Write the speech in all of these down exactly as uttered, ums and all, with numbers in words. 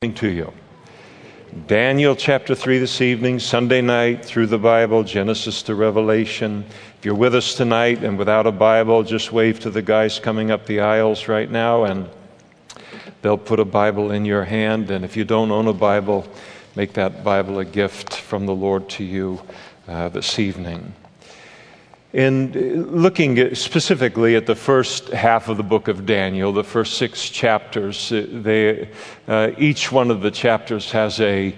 To you. Daniel chapter three this evening, Sunday night, through the Bible, Genesis to Revelation. If you're with us tonight and without a Bible, just wave to the guys coming up the aisles right now and they'll put a Bible in your hand. And if you don't own a Bible, make that Bible a gift from the Lord to you uh, this evening. In looking specifically at the first half of the book of Daniel, the first six chapters, they, uh, each one of the chapters has a,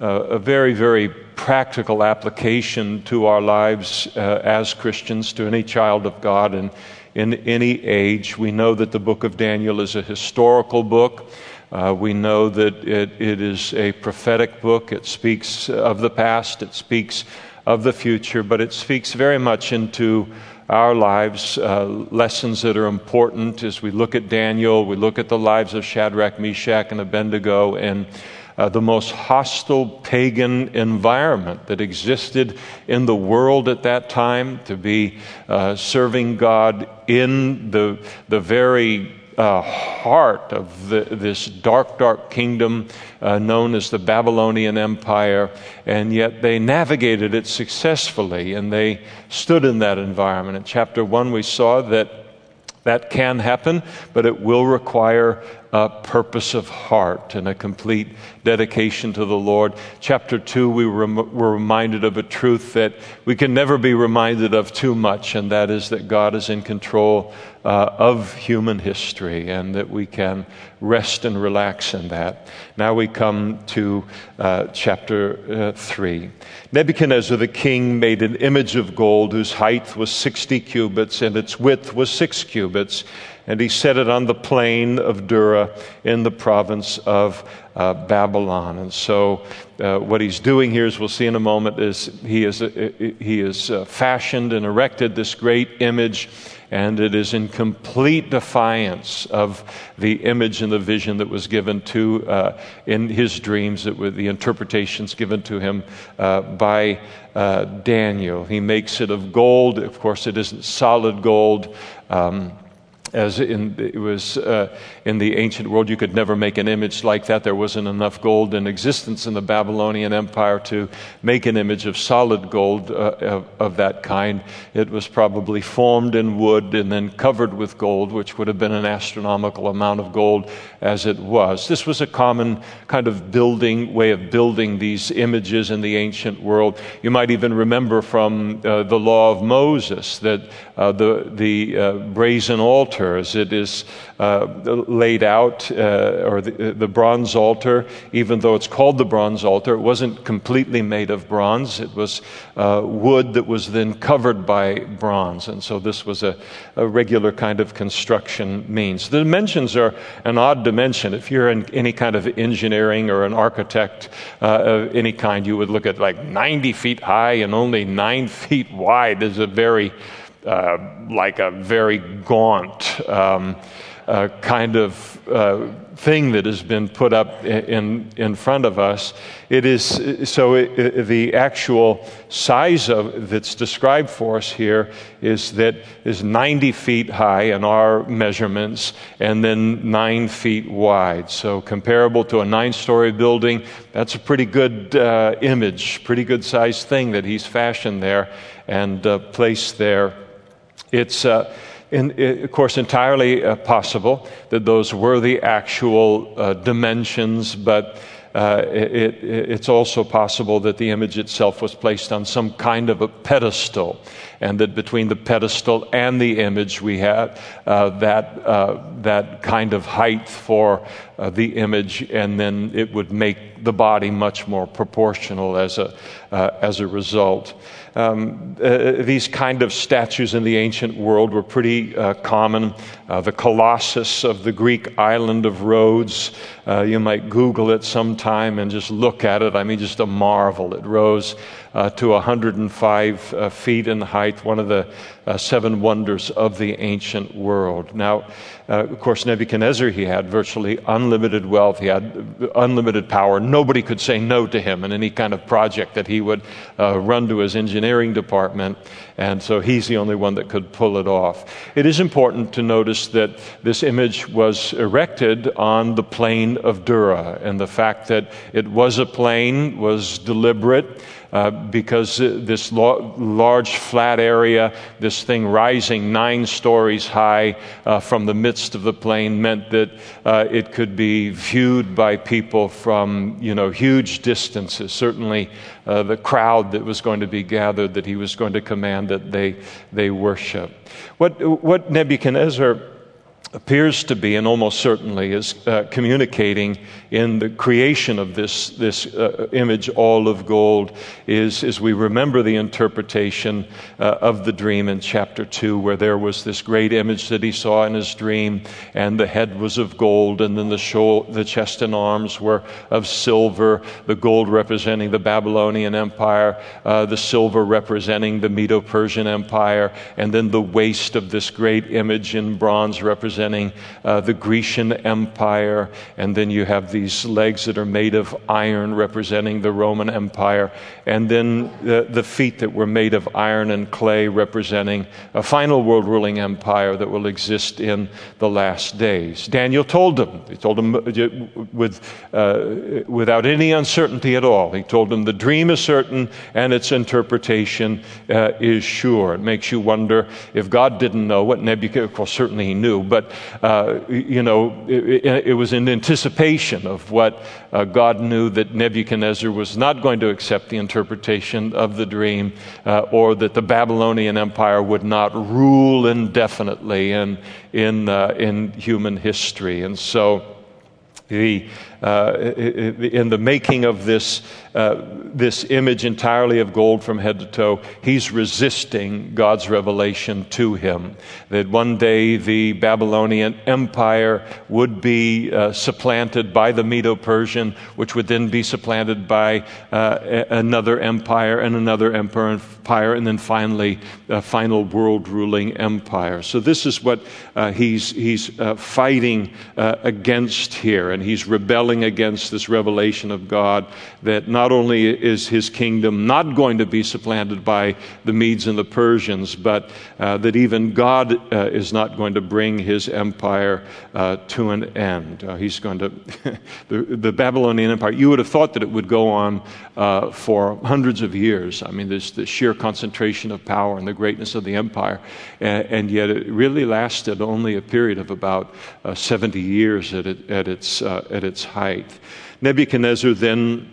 uh, a very, very practical application to our lives uh, as Christians, to any child of God and in any age. We know that the book of Daniel is a historical book. Uh, we know that it, it is a prophetic book. It speaks of the past. It speaks of the future, but it speaks very much into our lives, uh, lessons that are important as we look at Daniel, we look at the lives of Shadrach, Meshach, and Abednego, and uh, the most hostile pagan environment that existed in the world at that time, to be uh, serving God in the, the very Uh, heart of the, this dark, dark kingdom uh, known as the Babylonian Empire, and yet they navigated it successfully, and they stood in that environment. In chapter one, we saw that that can happen, but it will require a purpose of heart and a complete dedication to the Lord. Chapter two, we rem- were reminded of a truth that we can never be reminded of too much, and that is that God is in control uh, of human history, and that we can rest and relax in that. Now we come to uh, chapter uh, three. Nebuchadnezzar the king made an image of gold whose height was sixty cubits and its width was six cubits. And he set it on the plain of Dura in the province of uh, Babylon. And so uh, what he's doing here, as we'll see in a moment, is he is, uh, he is uh, fashioned and erected this great image, and it is in complete defiance of the image and the vision that was given to, uh, in his dreams, that were the interpretations given to him uh, by uh, Daniel. He makes it of gold. Of course, it isn't solid gold. Um, As in, it was uh, in the ancient world, you could never make an image like that. There wasn't enough gold in existence in the Babylonian Empire to make an image of solid gold uh, of, of that kind. It was probably formed in wood and then covered with gold, which would have been an astronomical amount of gold as it was. This was a common kind of building, way of building these images in the ancient world. You might even remember from uh, the law of Moses that uh, the, the uh, brazen altar, as it is uh, laid out, uh, or the, the bronze altar, even though it's called the bronze altar, it wasn't completely made of bronze. It was uh, wood that was then covered by bronze. And so this was a, a regular kind of construction means. The dimensions are an odd dimension. If you're in any kind of engineering or an architect uh, of any kind, you would look at like ninety feet high and only nine feet wide is a very Uh, like a very gaunt um, uh, kind of uh, thing that has been put up in in front of us. It is so it, it, the actual size of that's described for us here is that is ninety feet high in our measurements, and then nine feet wide. So comparable to a nine-story building, that's a pretty good uh, image, pretty good sized thing that he's fashioned there and uh, placed there. It's, uh, in, it, of course, entirely uh, possible that those were the actual uh, dimensions, but uh, it, it, it's also possible that the image itself was placed on some kind of a pedestal, and that between the pedestal and the image we had uh, that, uh, that kind of height for uh, the image, and then it would make the body much more proportional as a, uh, as a result. Um, uh, these kind of statues in the ancient world were pretty uh, common. Uh, the Colossus of the Greek island of Rhodes, uh, you might Google it sometime. time and just look at it. I mean, just a marvel. It rose uh, to one hundred five uh, feet in height, one of the uh, seven wonders of the ancient world. Now, uh, of course, Nebuchadnezzar, he had virtually unlimited wealth. He had unlimited power. Nobody could say no to him in any kind of project that he would uh, run to his engineering department. And so he's the only one that could pull it off. It is important to notice that this image was erected on the plain of Dura, and the fact that it was a plain was deliberate uh, because this lo- large flat area, this thing rising nine stories high uh, from the midst of the plain, meant that uh, it could be viewed by people from, you know, huge distances. Certainly uh, the crowd that was going to be gathered, that he was going to command that they they worship. What what Nebuchadnezzar appears to be, and almost certainly is uh, communicating in the creation of this this uh, image, all of gold, is as we remember the interpretation uh, of the dream in chapter two, where there was this great image that he saw in his dream, and the head was of gold, and then the, shoal, the chest and arms were of silver, the gold representing the Babylonian Empire, uh, the silver representing the Medo-Persian Empire, and then the waist of this great image in bronze representing Uh, the Grecian Empire, and then you have these legs that are made of iron representing the Roman Empire, and then the, the feet that were made of iron and clay representing a final world ruling empire that will exist in the last days. Daniel told them, he told them with, uh, without any uncertainty at all, he told them the dream is certain and its interpretation uh, is sure. It makes you wonder if God didn't know what Nebuchadnezzar, of course certainly he knew, but Uh, you know, it, it was in anticipation of what uh, God knew that Nebuchadnezzar was not going to accept the interpretation of the dream, uh, or that the Babylonian Empire would not rule indefinitely in in uh, in human history. And so, the uh, in the making of this uh, this image entirely of gold from head to toe, he's resisting God's revelation to him that one day the Babylonian Empire would be uh, supplanted by the Medo-Persian, which would then be supplanted by uh, another empire and another empire, and then finally a final world ruling empire. So this is what uh, he's he's uh, fighting uh, against here, and he's rebelling against this revelation of God that not only is his kingdom not going to be supplanted by the Medes and the Persians, but uh, that even God uh, is not going to bring his empire uh, to an end. Uh, he's going to, the, the Babylonian Empire, you would have thought that it would go on uh, for hundreds of years. I mean, there's the sheer concentration of power and the greatness of the empire, and, and yet it really lasted only a period of about uh, seventy years at, it, at its uh, at its height. Nebuchadnezzar then,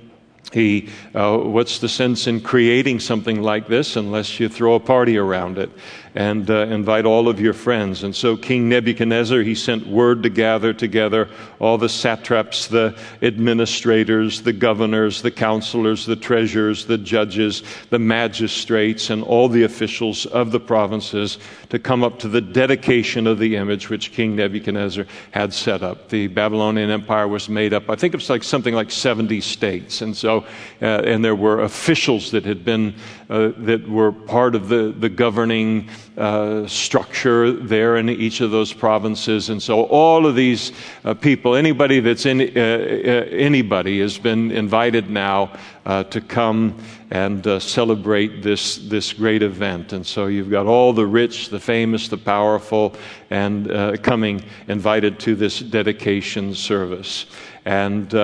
he, uh, what's the sense in creating something like this unless you throw a party around it and uh, invite all of your friends? And so King Nebuchadnezzar, he sent word to gather together all the satraps, the administrators, the governors, the counselors, the treasurers, the judges, the magistrates, and all the officials of the provinces to come up to the dedication of the image which King Nebuchadnezzar had set up. The Babylonian Empire was made up, I think it was like something like seventy states, and so uh, and there were officials that had been uh, that were part of the the governing Uh, structure there in each of those provinces. And so all of these uh, people, anybody that's in, uh, uh, anybody has been invited now uh, to come and uh, celebrate this this great event. And so you've got all the rich, the famous, the powerful, and uh, coming, invited to this dedication service. And, uh,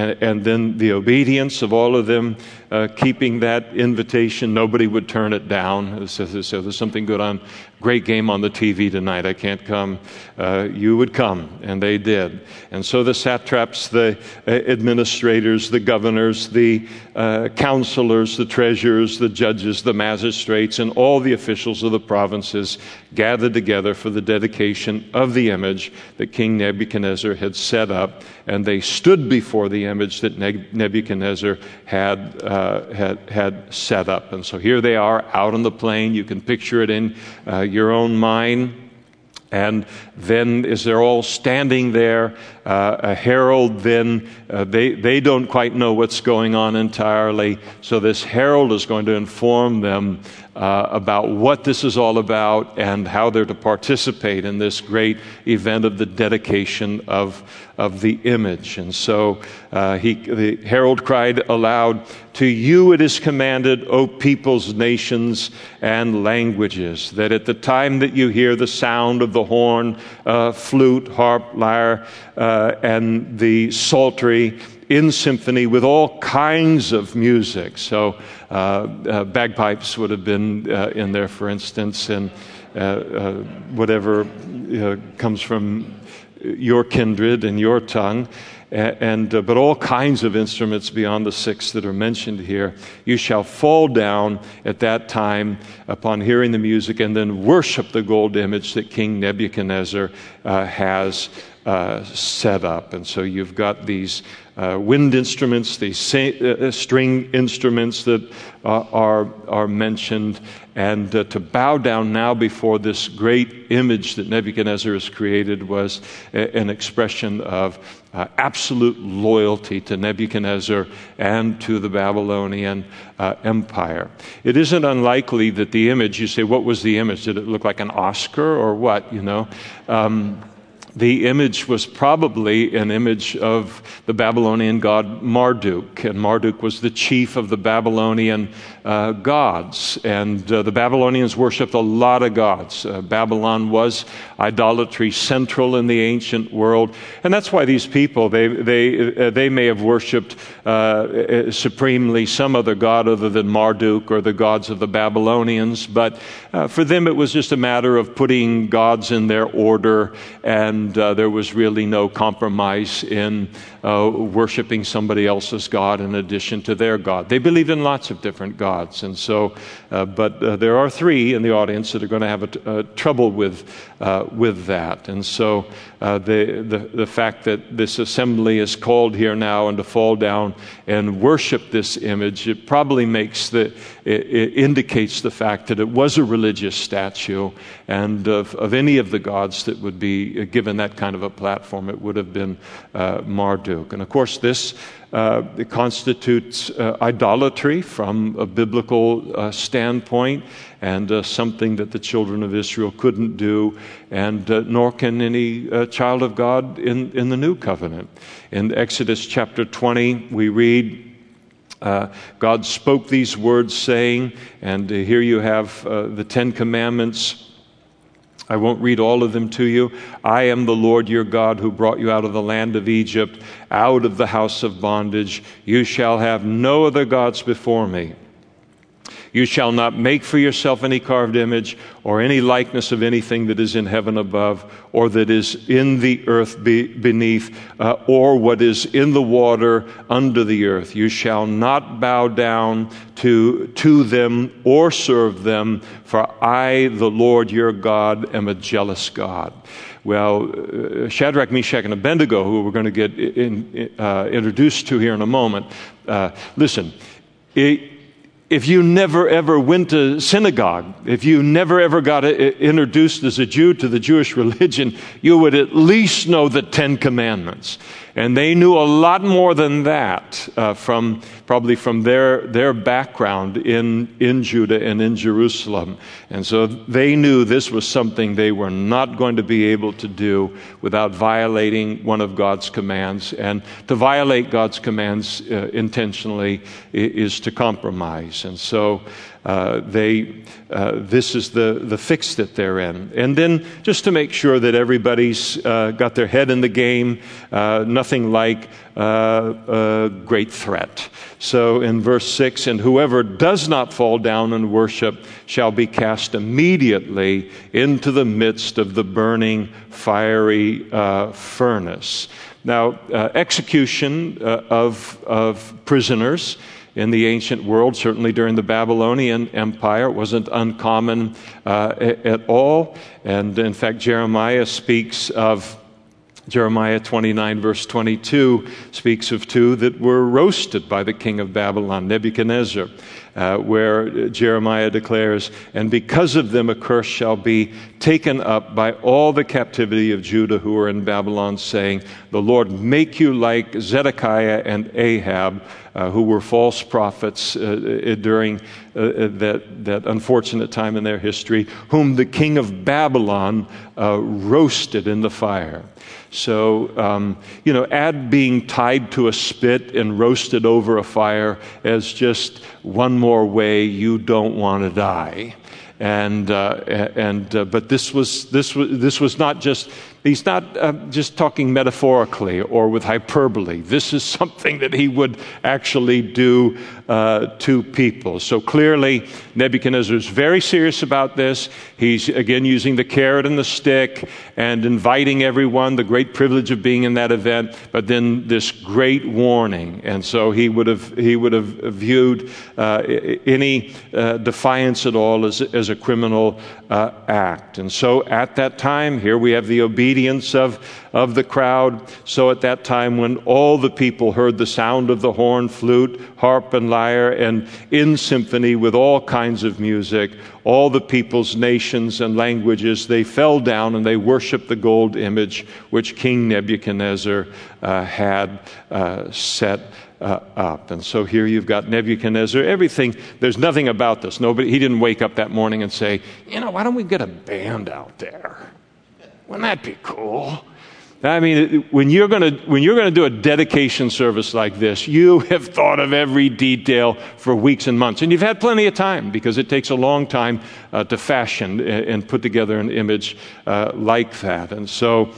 and and then the obedience of all of them, uh, keeping that invitation, nobody would turn it down. So, so there's something good on, great game on the T V tonight, I can't come. Uh, you would come, and they did. And so the satraps, the administrators, the governors, the uh, counselors, the treasurers, the judges, the magistrates, and all the officials of the provinces gathered together for the dedication of the image that King Nebuchadnezzar had set up, and they stood before the image that Nebuchadnezzar had, uh, had, had set up. And so here they are out on the plain. You can picture it in uh, your own mind. And then as they're all standing there, uh, a herald then, uh, they, they don't quite know what's going on entirely, so this herald is going to inform them uh, about what this is all about and how they're to participate in this great event of the dedication of, of the image. And so uh, he, the herald cried aloud, "To you it is commanded, O peoples, nations, and languages, that at the time that you hear the sound of the horn, uh, flute, harp, lyre, uh, and the psaltery, in symphony with all kinds of music." So uh, uh, bagpipes would have been uh, in there, for instance, and uh, uh, whatever uh, comes from your kindred and your tongue. And uh, but all kinds of instruments beyond the six that are mentioned here. "You shall fall down at that time upon hearing the music, and then worship the gold image that King Nebuchadnezzar uh, has uh, set up." And so you've got these uh, wind instruments, these sa- uh, string instruments that uh, are are mentioned, and uh, to bow down now before this great image that Nebuchadnezzar has created was a- an expression of Uh, absolute loyalty to Nebuchadnezzar and to the Babylonian uh, Empire. It isn't unlikely that the image, you say, what was the image? Did it look like an Oscar or what, you know? Um, the image was probably an image of the Babylonian god Marduk, and Marduk was the chief of the Babylonian uh, gods, and uh, the Babylonians worshipped a lot of gods. Uh, Babylon was idolatry central in the ancient world, and that's why these people, they they uh, they may have worshipped uh, supremely some other god other than Marduk or the gods of the Babylonians, but uh, for them it was just a matter of putting gods in their order, and And uh, there was really no compromise in uh, worshiping somebody else's god in addition to their god. They believed in lots of different gods, and so, uh, but uh, there are three in the audience that are going to have a t- uh, trouble with uh, with that. And so, uh, the, the the fact that this assembly is called here now and to fall down and worship this image, it probably makes the it, it indicates the fact that it was a religious statue, and of, of any of the gods that would be given. Given that kind of a platform, it would have been uh, Marduk. And of course, this uh, constitutes uh, idolatry from a biblical uh, standpoint, and uh, something that the children of Israel couldn't do, and uh, nor can any uh, child of God in, in the New Covenant. In Exodus chapter twenty, we read, Uh, God spoke these words, saying, and uh, here you have uh, the Ten Commandments. I won't read all of them to you. "I am the Lord your God who brought you out of the land of Egypt, out of the house of bondage. You shall have no other gods before me. You shall not make for yourself any carved image or any likeness of anything that is in heaven above, or that is in the earth be- beneath, uh, or what is in the water under the earth. You shall not bow down to, to them or serve them, for I, the Lord your God, am a jealous God." Well, Shadrach, Meshach, and Abednego, who we're going to get in, uh, introduced to here in a moment, uh, listen, it, if you never ever went to synagogue, if you never ever got introduced as a Jew to the Jewish religion, you would at least know the Ten Commandments. And they knew a lot more than that uh, from probably from their their background in, in Judah and in Jerusalem. And so they knew this was something they were not going to be able to do without violating one of God's commands. And to violate God's commands uh, intentionally is to compromise. And so Uh, they, uh, this is the, the fix that they're in. And then just to make sure that everybody's uh, got their head in the game, uh, nothing like uh, a great threat. So in verse six, "And whoever does not fall down and worship shall be cast immediately into the midst of the burning fiery uh, furnace." Now, uh, execution uh, of, of prisoners in the ancient world, certainly during the Babylonian Empire, it wasn't uncommon uh, at all. And in fact, Jeremiah speaks of, Jeremiah twenty-nine, verse twenty-two, speaks of two that were roasted by the king of Babylon, Nebuchadnezzar. uh, where Jeremiah declares, "And because of them a curse shall be taken up by all the captivity of Judah who are in Babylon, saying, the Lord make you like Zedekiah and Ahab," uh, who were false prophets uh, during uh, that, that unfortunate time in their history, whom the king of Babylon uh, roasted in the fire. So, um, you know, add being tied to a spit and roasted over a fire as just one more way you don't want to die. And uh, and uh, but this was this was this was not just he's not uh, just talking metaphorically or with hyperbole. This is something that he would actually do uh, to people. So clearly, Nebuchadnezzar is very serious about this. He's again using the carrot and the stick and inviting everyone. The great privilege of being in that event, but then this great warning. And so he would have he would have viewed uh, any uh, defiance at all as as a criminal uh, act. And so at that time, here we have the obedience of, of the crowd. So at that time, when all the people heard the sound of the horn, flute, harp, and lyre, and in symphony with all kinds of music, all the peoples, nations, and languages, they fell down and they worshiped the gold image which King Nebuchadnezzar uh, had uh, set Uh, up. And so here you've got Nebuchadnezzar. Everything, there's nothing about this. Nobody, he didn't wake up that morning and say, you know, why don't we get a band out there? Wouldn't that be cool? I mean, when you're going to when you're going to do a dedication service like this, you have thought of every detail for weeks and months, and you've had plenty of time because it takes a long time uh, to fashion and, and put together an image uh, like that. And so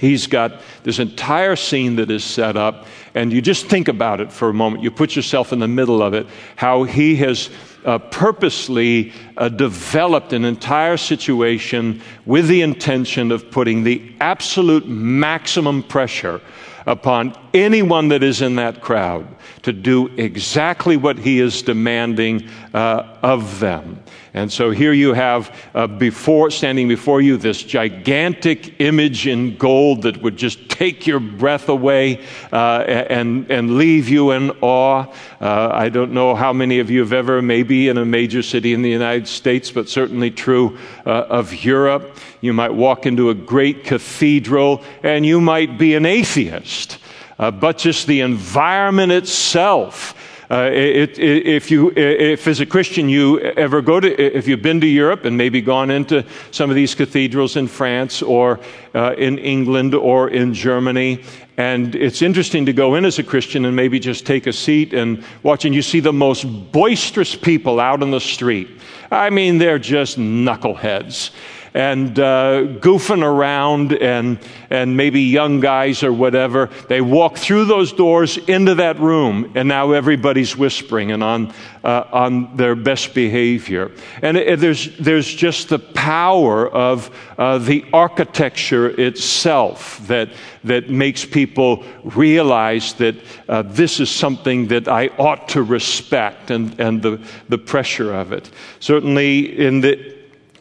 he's got this entire scene that is set up, and you just think about it for a moment. You put yourself in the middle of it, how he has uh, purposely uh, developed an entire situation with the intention of putting the absolute maximum pressure upon anyone that is in that crowd to do exactly what he is demanding uh, of them. And so here you have uh, before standing before you this gigantic image in gold that would just take your breath away uh, and and leave you in awe. Uh, I don't know how many of you have ever, maybe in a major city in the United States, but certainly true uh, of Europe. You might walk into a great cathedral and you might be an atheist, uh, but just the environment itself. Uh, it, it, if you, if as a Christian you ever go to, if you've been to Europe and maybe gone into some of these cathedrals in France or uh, in England or in Germany, and it's interesting to go in as a Christian and maybe just take a seat and watch, and you see the most boisterous people out on the street. I mean, they're just knuckleheads. And uh, goofing around, and and maybe young guys or whatever, they walk through those doors into that room, and now everybody's whispering and on uh, on their best behavior. And it, it, there's there's just the power of uh, the architecture itself that that makes people realize that uh, this is something that I ought to respect, and and the the pressure of it. Certainly in the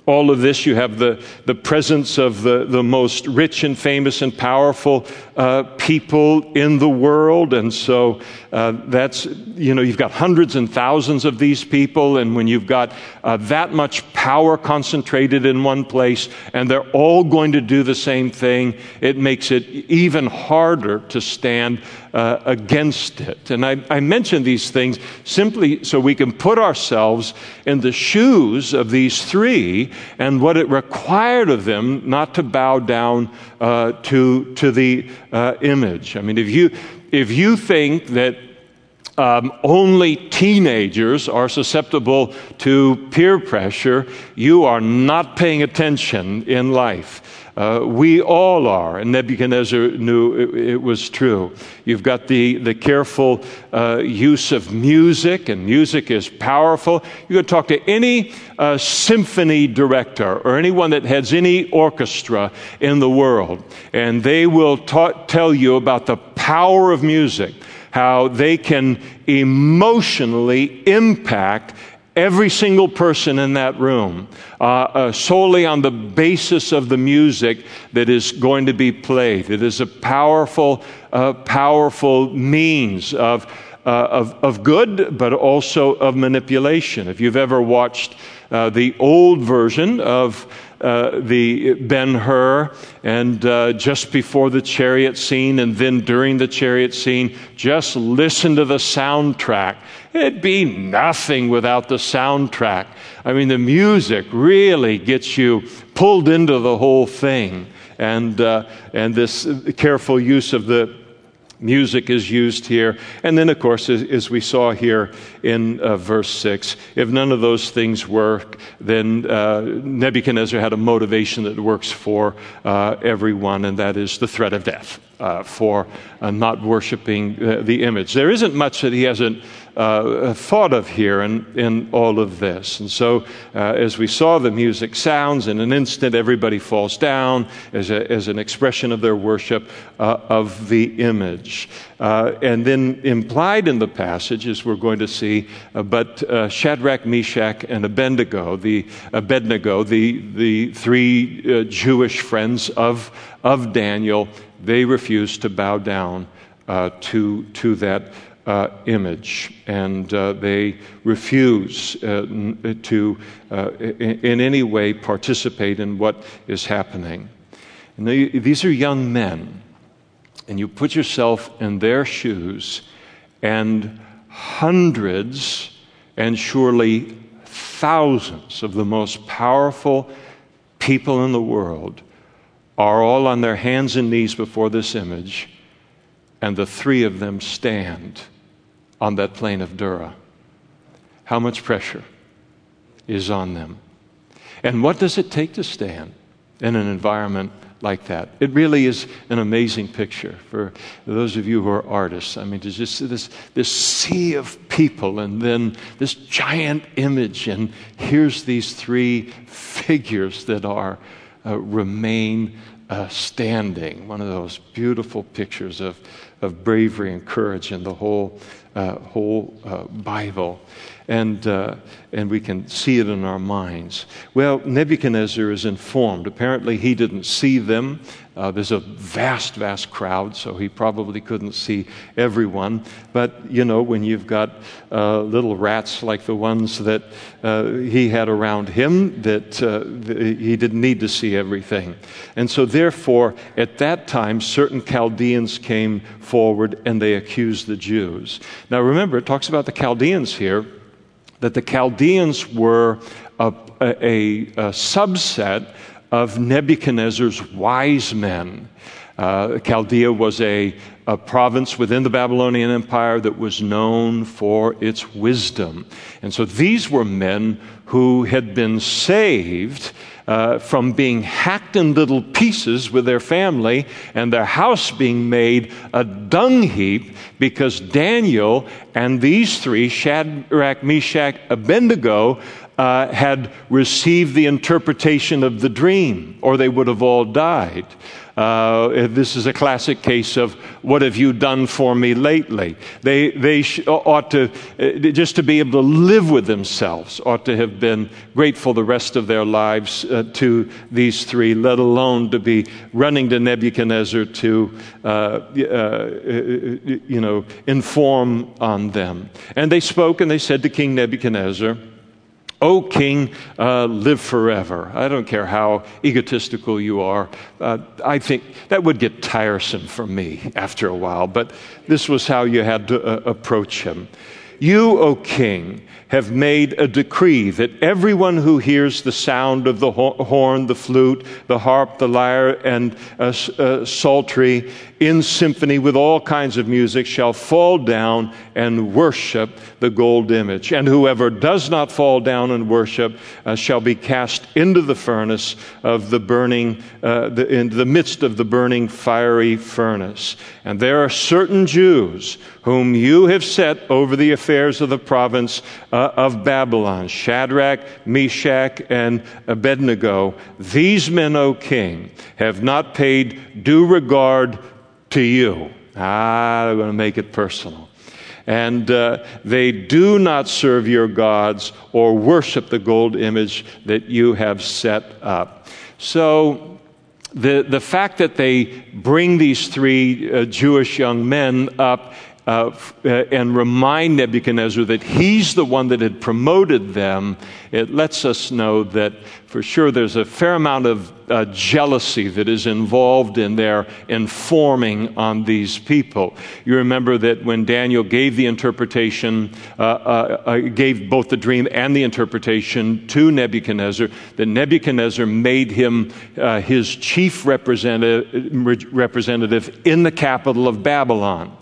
all of this, you have the, the presence of the, the most rich and famous and powerful uh, people in the world. And so uh, that's, you know, you've got hundreds and thousands of these people. And when you've got uh, that much power concentrated in one place, and they're all going to do the same thing, it makes it even harder to stand uh, against it. And I, I mention these things simply so we can put ourselves in the shoes of these three, and what it required of them not to bow down uh, to to the uh, image. I mean, if you if you think that um, only teenagers are susceptible to peer pressure, you are not paying attention in life. Uh, we all are, and Nebuchadnezzar knew it, it was true. You've got the, the careful uh, use of music, and music is powerful. You could talk to any uh, symphony director or anyone that heads any orchestra in the world, and they will ta- tell you about the power of music, how they can emotionally impact every single person in that room, uh, uh, solely on the basis of the music that is going to be played. It is a powerful, uh, powerful means of uh, of, of good, but also of manipulation. If you've ever watched uh, the old version of Uh, the Ben-Hur, and uh, just before the chariot scene and then during the chariot scene, just listen to the soundtrack. It'd be nothing without the soundtrack. I mean, the music really gets you pulled into the whole thing. And, uh, and this careful use of the music is used here. And then, of course, as, as we saw here in uh, verse six, if none of those things work, then uh, Nebuchadnezzar had a motivation that works for uh, everyone, and that is the threat of death uh, for uh, not worshiping uh, the image. There isn't much that he hasn't uh, thought of here in, in all of this. And so, uh, as we saw, the music sounds. In an instant, everybody falls down as, a, as an expression of their worship uh, of the image. Uh, and then implied in the passage, as we're going to see, uh, but uh, Shadrach, Meshach, and Abednego, the Abednego, the the three uh, Jewish friends of of Daniel, they refused to bow down uh, to to that uh, image, and uh, they refuse uh, to uh, in, in any way participate in what is happening. And they, these are young men. And you put yourself in their shoes, and hundreds and surely thousands of the most powerful people in the world are all on their hands and knees before this image, and the three of them stand on that plain of Dura. How much pressure is on them? And what does it take to stand in an environment like that? It really is an amazing picture for those of you who are artists. I mean, to just see this, this sea of people and then this giant image, and here's these three figures that are uh, remain uh, standing. One of those beautiful pictures of, of bravery and courage in the whole uh, whole uh, Bible. And uh, and we can see it in our minds. Well, Nebuchadnezzar is informed. Apparently, he didn't see them. Uh, there's a vast, vast crowd, so he probably couldn't see everyone. But, you know, when you've got uh, little rats like the ones that uh, he had around him, that uh, th- he didn't need to see everything. And so, therefore, at that time, certain Chaldeans came forward and they accused the Jews. Now, remember, it talks about the Chaldeans here, that the Chaldeans were a, a, a subset of Nebuchadnezzar's wise men. Uh, Chaldea was a, a province within the Babylonian Empire that was known for its wisdom. And so these were men who had been saved uh, from being hacked in little pieces with their family and their house being made a dung heap because Daniel and these three, Shadrach, Meshach, Abednego, Uh, had received the interpretation of the dream, or they would have all died. Uh, this is a classic case of, what have you done for me lately? They they sh- ought to, uh, just to be able to live with themselves, ought to have been grateful the rest of their lives uh, to these three, let alone to be running to Nebuchadnezzar to, uh, uh, you know, inform on them. And they spoke and they said to King Nebuchadnezzar, "O king, uh, live forever." I don't care how egotistical you are. Uh, I think that would get tiresome for me after a while, but this was how you had to uh, approach him. "You, O king, have made a decree that everyone who hears the sound of the horn, the flute, the harp, the lyre, and uh, uh, psaltery in symphony with all kinds of music shall fall down and worship the gold image. And whoever does not fall down and worship uh, shall be cast into the furnace of the burning, uh, the, in the midst of the burning fiery furnace. And there are certain Jews whom you have set over the affairs of the province uh, of Babylon, Shadrach, Meshach, and Abednego. These men, O king, have not paid due regard to you." Ah, they're going to make it personal. "And uh, they do not serve your gods or worship the gold image that you have set up." So the, the fact that they bring these three uh, Jewish young men up uh, and remind Nebuchadnezzar that he's the one that had promoted them, it lets us know that for sure there's a fair amount of uh, jealousy that is involved in their informing on these people. You remember that when Daniel gave the interpretation, uh, uh, uh, gave both the dream and the interpretation to Nebuchadnezzar, that Nebuchadnezzar made him uh, his chief representative, representative in the capital of Babylon.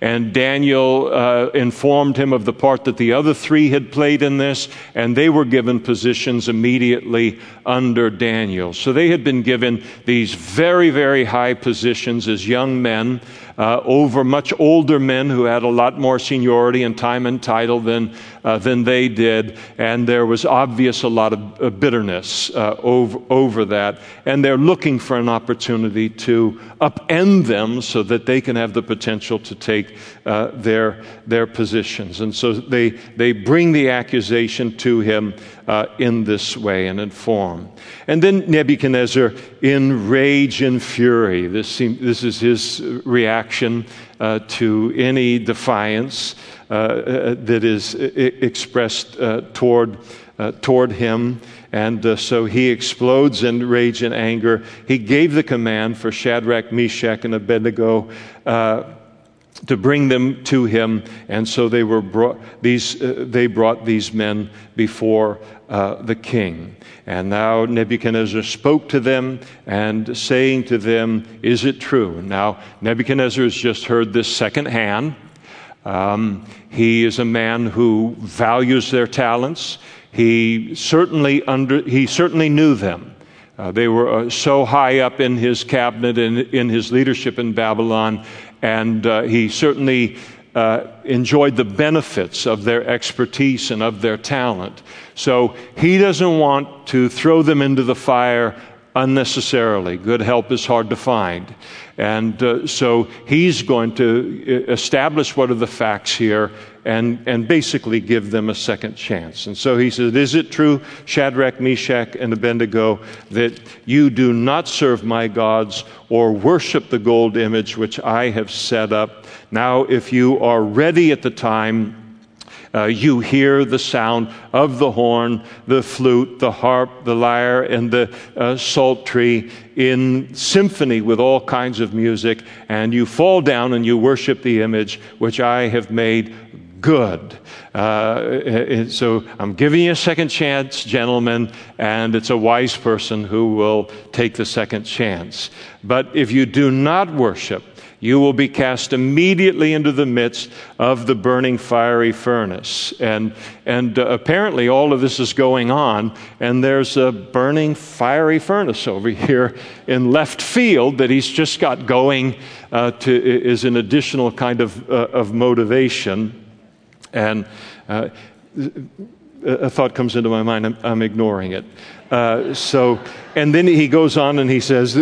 And Daniel uh, informed him of the part that the other three had played in this, and they were given positions immediately under Daniel. So they had been given these very, very high positions as young men uh, over much older men who had a lot more seniority and time and title than uh, than they did, and there was obvious a lot of uh, bitterness uh, over, over that. And they're looking for an opportunity to upend them so that they can have the potential to take Uh, their their positions, and so they they bring the accusation to him uh, in this way and in form. And then Nebuchadnezzar, in rage and fury, this seem, this is his reaction uh, to any defiance uh, uh, that is I- expressed uh, toward uh, toward him. And uh, so he explodes in rage and anger. He gave the command for Shadrach, Meshach, and Abednego Uh, to bring them to him, and so they were brought. These uh, they brought these men before uh, the king. And now Nebuchadnezzar spoke to them, and saying to them, "Is it true?" Now Nebuchadnezzar has just heard this secondhand. Um, he is a man who values their talents. He certainly under he certainly knew them. Uh, they were uh, so high up in his cabinet and in his leadership in Babylon. And uh, he certainly uh, enjoyed the benefits of their expertise and of their talent. So he doesn't want to throw them into the fire unnecessarily. Good help is hard to find. And uh, so he's going to establish what are the facts here and, and basically give them a second chance. And so he said, "Is it true, Shadrach, Meshach, and Abednego, that you do not serve my gods or worship the gold image which I have set up? Now, if you are ready at the time, Uh, you hear the sound of the horn, the flute, the harp, the lyre, and the uh, psaltery in symphony with all kinds of music, and you fall down and you worship the image which I have made good. Uh, so I'm giving you a second chance, gentlemen, and it's a wise person who will take the second chance. But if you do not worship, you will be cast immediately into the midst of the burning fiery furnace." And and uh, apparently all of this is going on, and there's a burning fiery furnace over here in left field that he's just got going uh, to is an additional kind of uh, of motivation. And uh, a thought comes into my mind. I'm, I'm ignoring it. Uh, so and then he goes on and he says,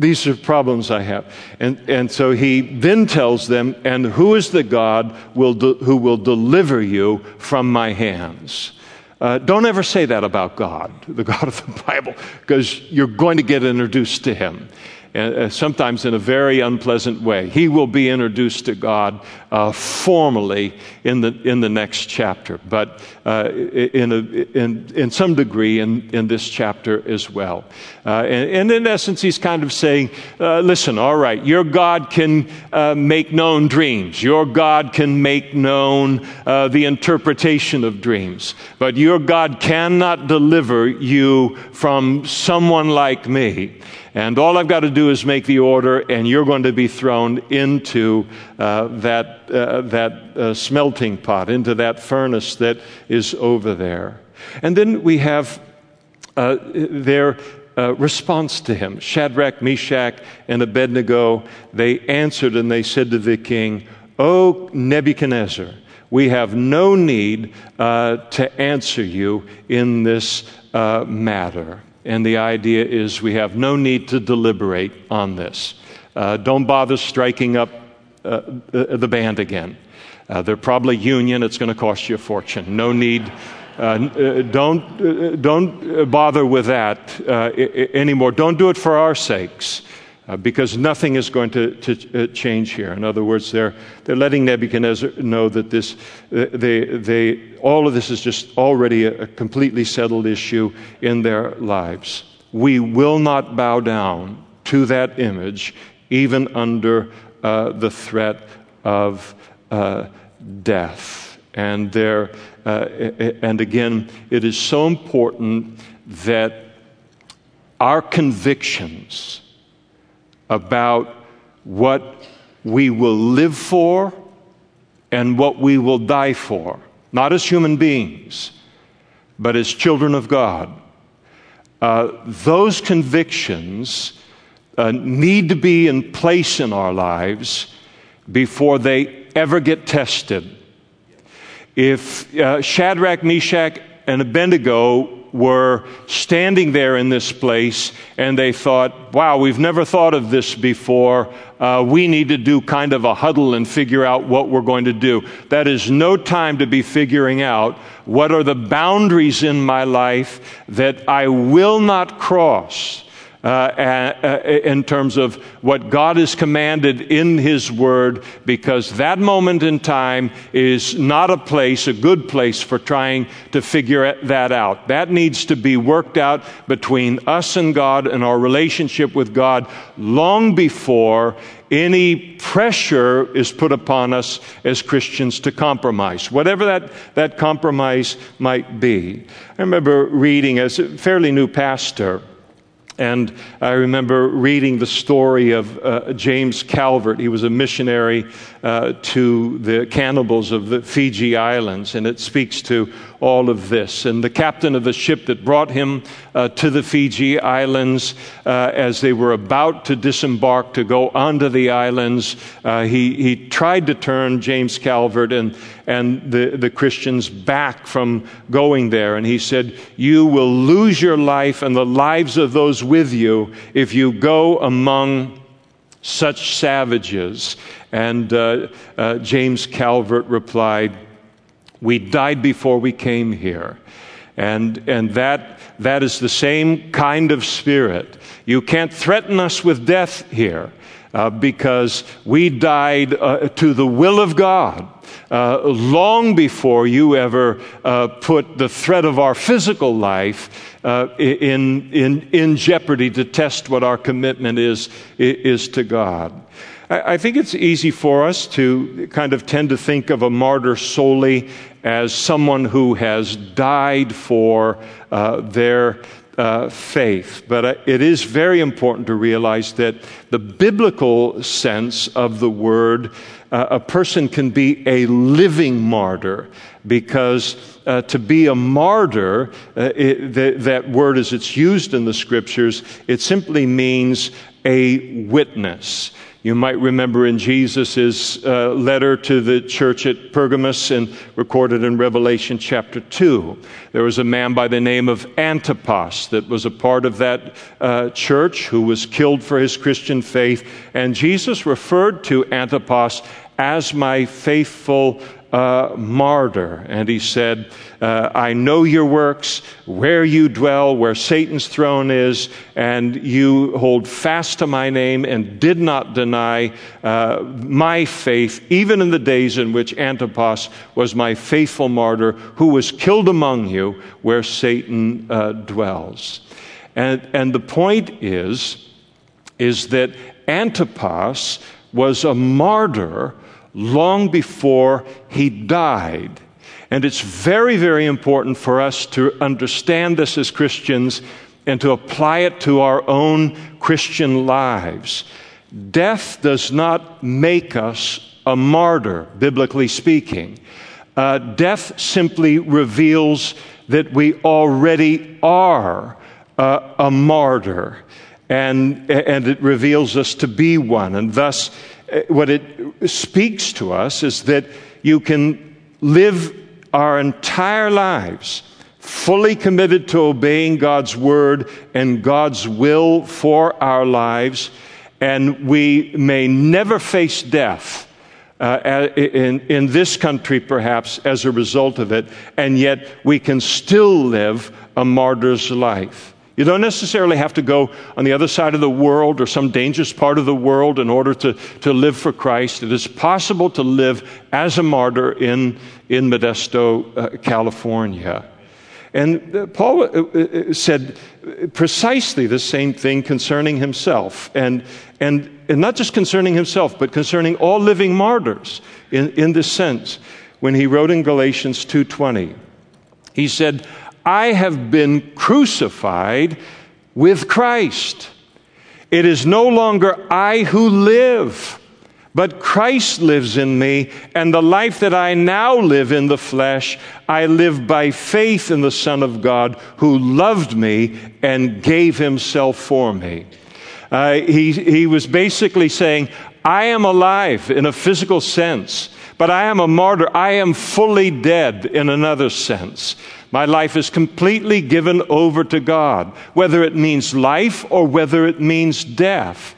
"These are problems I have." And and so he then tells them, "And who is the God will de- who will deliver you from my hands?" Uh, don't ever say that about God, the God of the Bible, because you're going to get introduced to him, uh, sometimes in a very unpleasant way. He will be introduced to God uh, formally in the in the next chapter, but uh, in a, in in some degree in, in this chapter as well. Uh, and, and in essence, he's kind of saying, uh, "Listen, all right, your God can uh, make known dreams. Your God can make known uh, the interpretation of dreams, but your God cannot deliver you from someone like me. And all I've got to do is make the order, and you're going to be thrown into uh, that uh, that uh, smelting pot, into that furnace that is over there." And then we have uh, their uh, response to him. Shadrach, Meshach, and Abednego, they answered and they said to the king, "O Nebuchadnezzar, we have no need uh, to answer you in this uh, matter." And the idea is we have no need to deliberate on this. Uh, don't bother striking up uh, the, the band again. Uh, they're probably union. It's going to cost you a fortune. No need. Uh, uh, don't uh, don't bother with that uh, anymore. Don't do it for our sakes. uh, because nothing is going to, to uh, change here. In other words, they're they're letting Nebuchadnezzar know that this uh, they they all of this is just already a, a completely settled issue in their lives. We will not bow down to that image, even under uh, the threat of uh, death. And there, uh, and again, it is so important that our convictions about what we will live for and what we will die for, not as human beings, but as children of God, uh, those convictions uh, need to be in place in our lives before they ever get tested. If uh, Shadrach, Meshach, and Abednego were standing there in this place and they thought, wow, we've never thought of this before. Uh, we need to do kind of a huddle and figure out what we're going to do. That is no time to be figuring out what are the boundaries in my life that I will not cross uh, in terms of what God has commanded in His Word, because that moment in time is not a place, a good place for trying to figure that out. That needs to be worked out between us and God and our relationship with God long before any pressure is put upon us as Christians to compromise, whatever that, that compromise might be. I remember reading as a fairly new pastor, and I remember reading the story of uh, James Calvert. He was a missionary uh, to the cannibals of the Fiji Islands, and it speaks to all of this. And the captain of the ship that brought him uh, to the Fiji Islands, uh, as they were about to disembark to go onto the islands, uh, he, he tried to turn James Calvert and, and the, the Christians back from going there. And he said, "You will lose your life and the lives of those with you if you go among such savages." And uh, uh, James Calvert replied, "We died before we came here." And and that that is the same kind of spirit. You can't threaten us with death here uh, because we died uh, to the will of God uh, long before you ever uh, put the threat of our physical life Uh, in in in jeopardy to test what our commitment is is to God. I, I think it's easy for us to kind of tend to think of a martyr solely as someone who has died for uh, their uh, faith, but uh, it is very important to realize that the biblical sense of the word, uh, a person can be a living martyr, because uh, to be a martyr, uh, it, th- that word as it's used in the Scriptures, it simply means a witness. You might remember in Jesus' uh, letter to the church at Pergamos, and recorded in Revelation chapter two, there was a man by the name of Antipas that was a part of that uh, church who was killed for his Christian faith, and Jesus referred to Antipas as my faithful Uh, martyr. And he said, uh, I know your works, where you dwell, where Satan's throne is, and you hold fast to my name and did not deny uh, my faith, even in the days in which Antipas was my faithful martyr, who was killed among you, where Satan uh, dwells. And, and the point is, is that Antipas was a martyr long before he died. And it's very, very important for us to understand this as Christians and to apply it to our own Christian lives. Death does not make us a martyr, biblically speaking. Uh, death simply reveals that we already are uh, a martyr, and, and it reveals us to be one. And thus, what it speaks to us is that you can live our entire lives fully committed to obeying God's word and God's will for our lives, and we may never face death uh, in, in this country, perhaps, as a result of it, and yet we can still live a martyr's life. You don't necessarily have to go on the other side of the world or some dangerous part of the world in order to, to live for Christ. It is possible to live as a martyr in, in Modesto, uh, California. And Paul said precisely the same thing concerning himself, and and and not just concerning himself, but concerning all living martyrs in, in this sense. When he wrote in Galatians two twenty, he said, "I have been crucified with Christ. It is no longer I who live, but Christ lives in me, and the life that I now live in the flesh, I live by faith in the Son of God who loved me and gave himself for me." Uh, he, he was basically saying, I am alive in a physical sense, but I am a martyr. I am fully dead in another sense. My life is completely given over to God, whether it means life or whether it means death.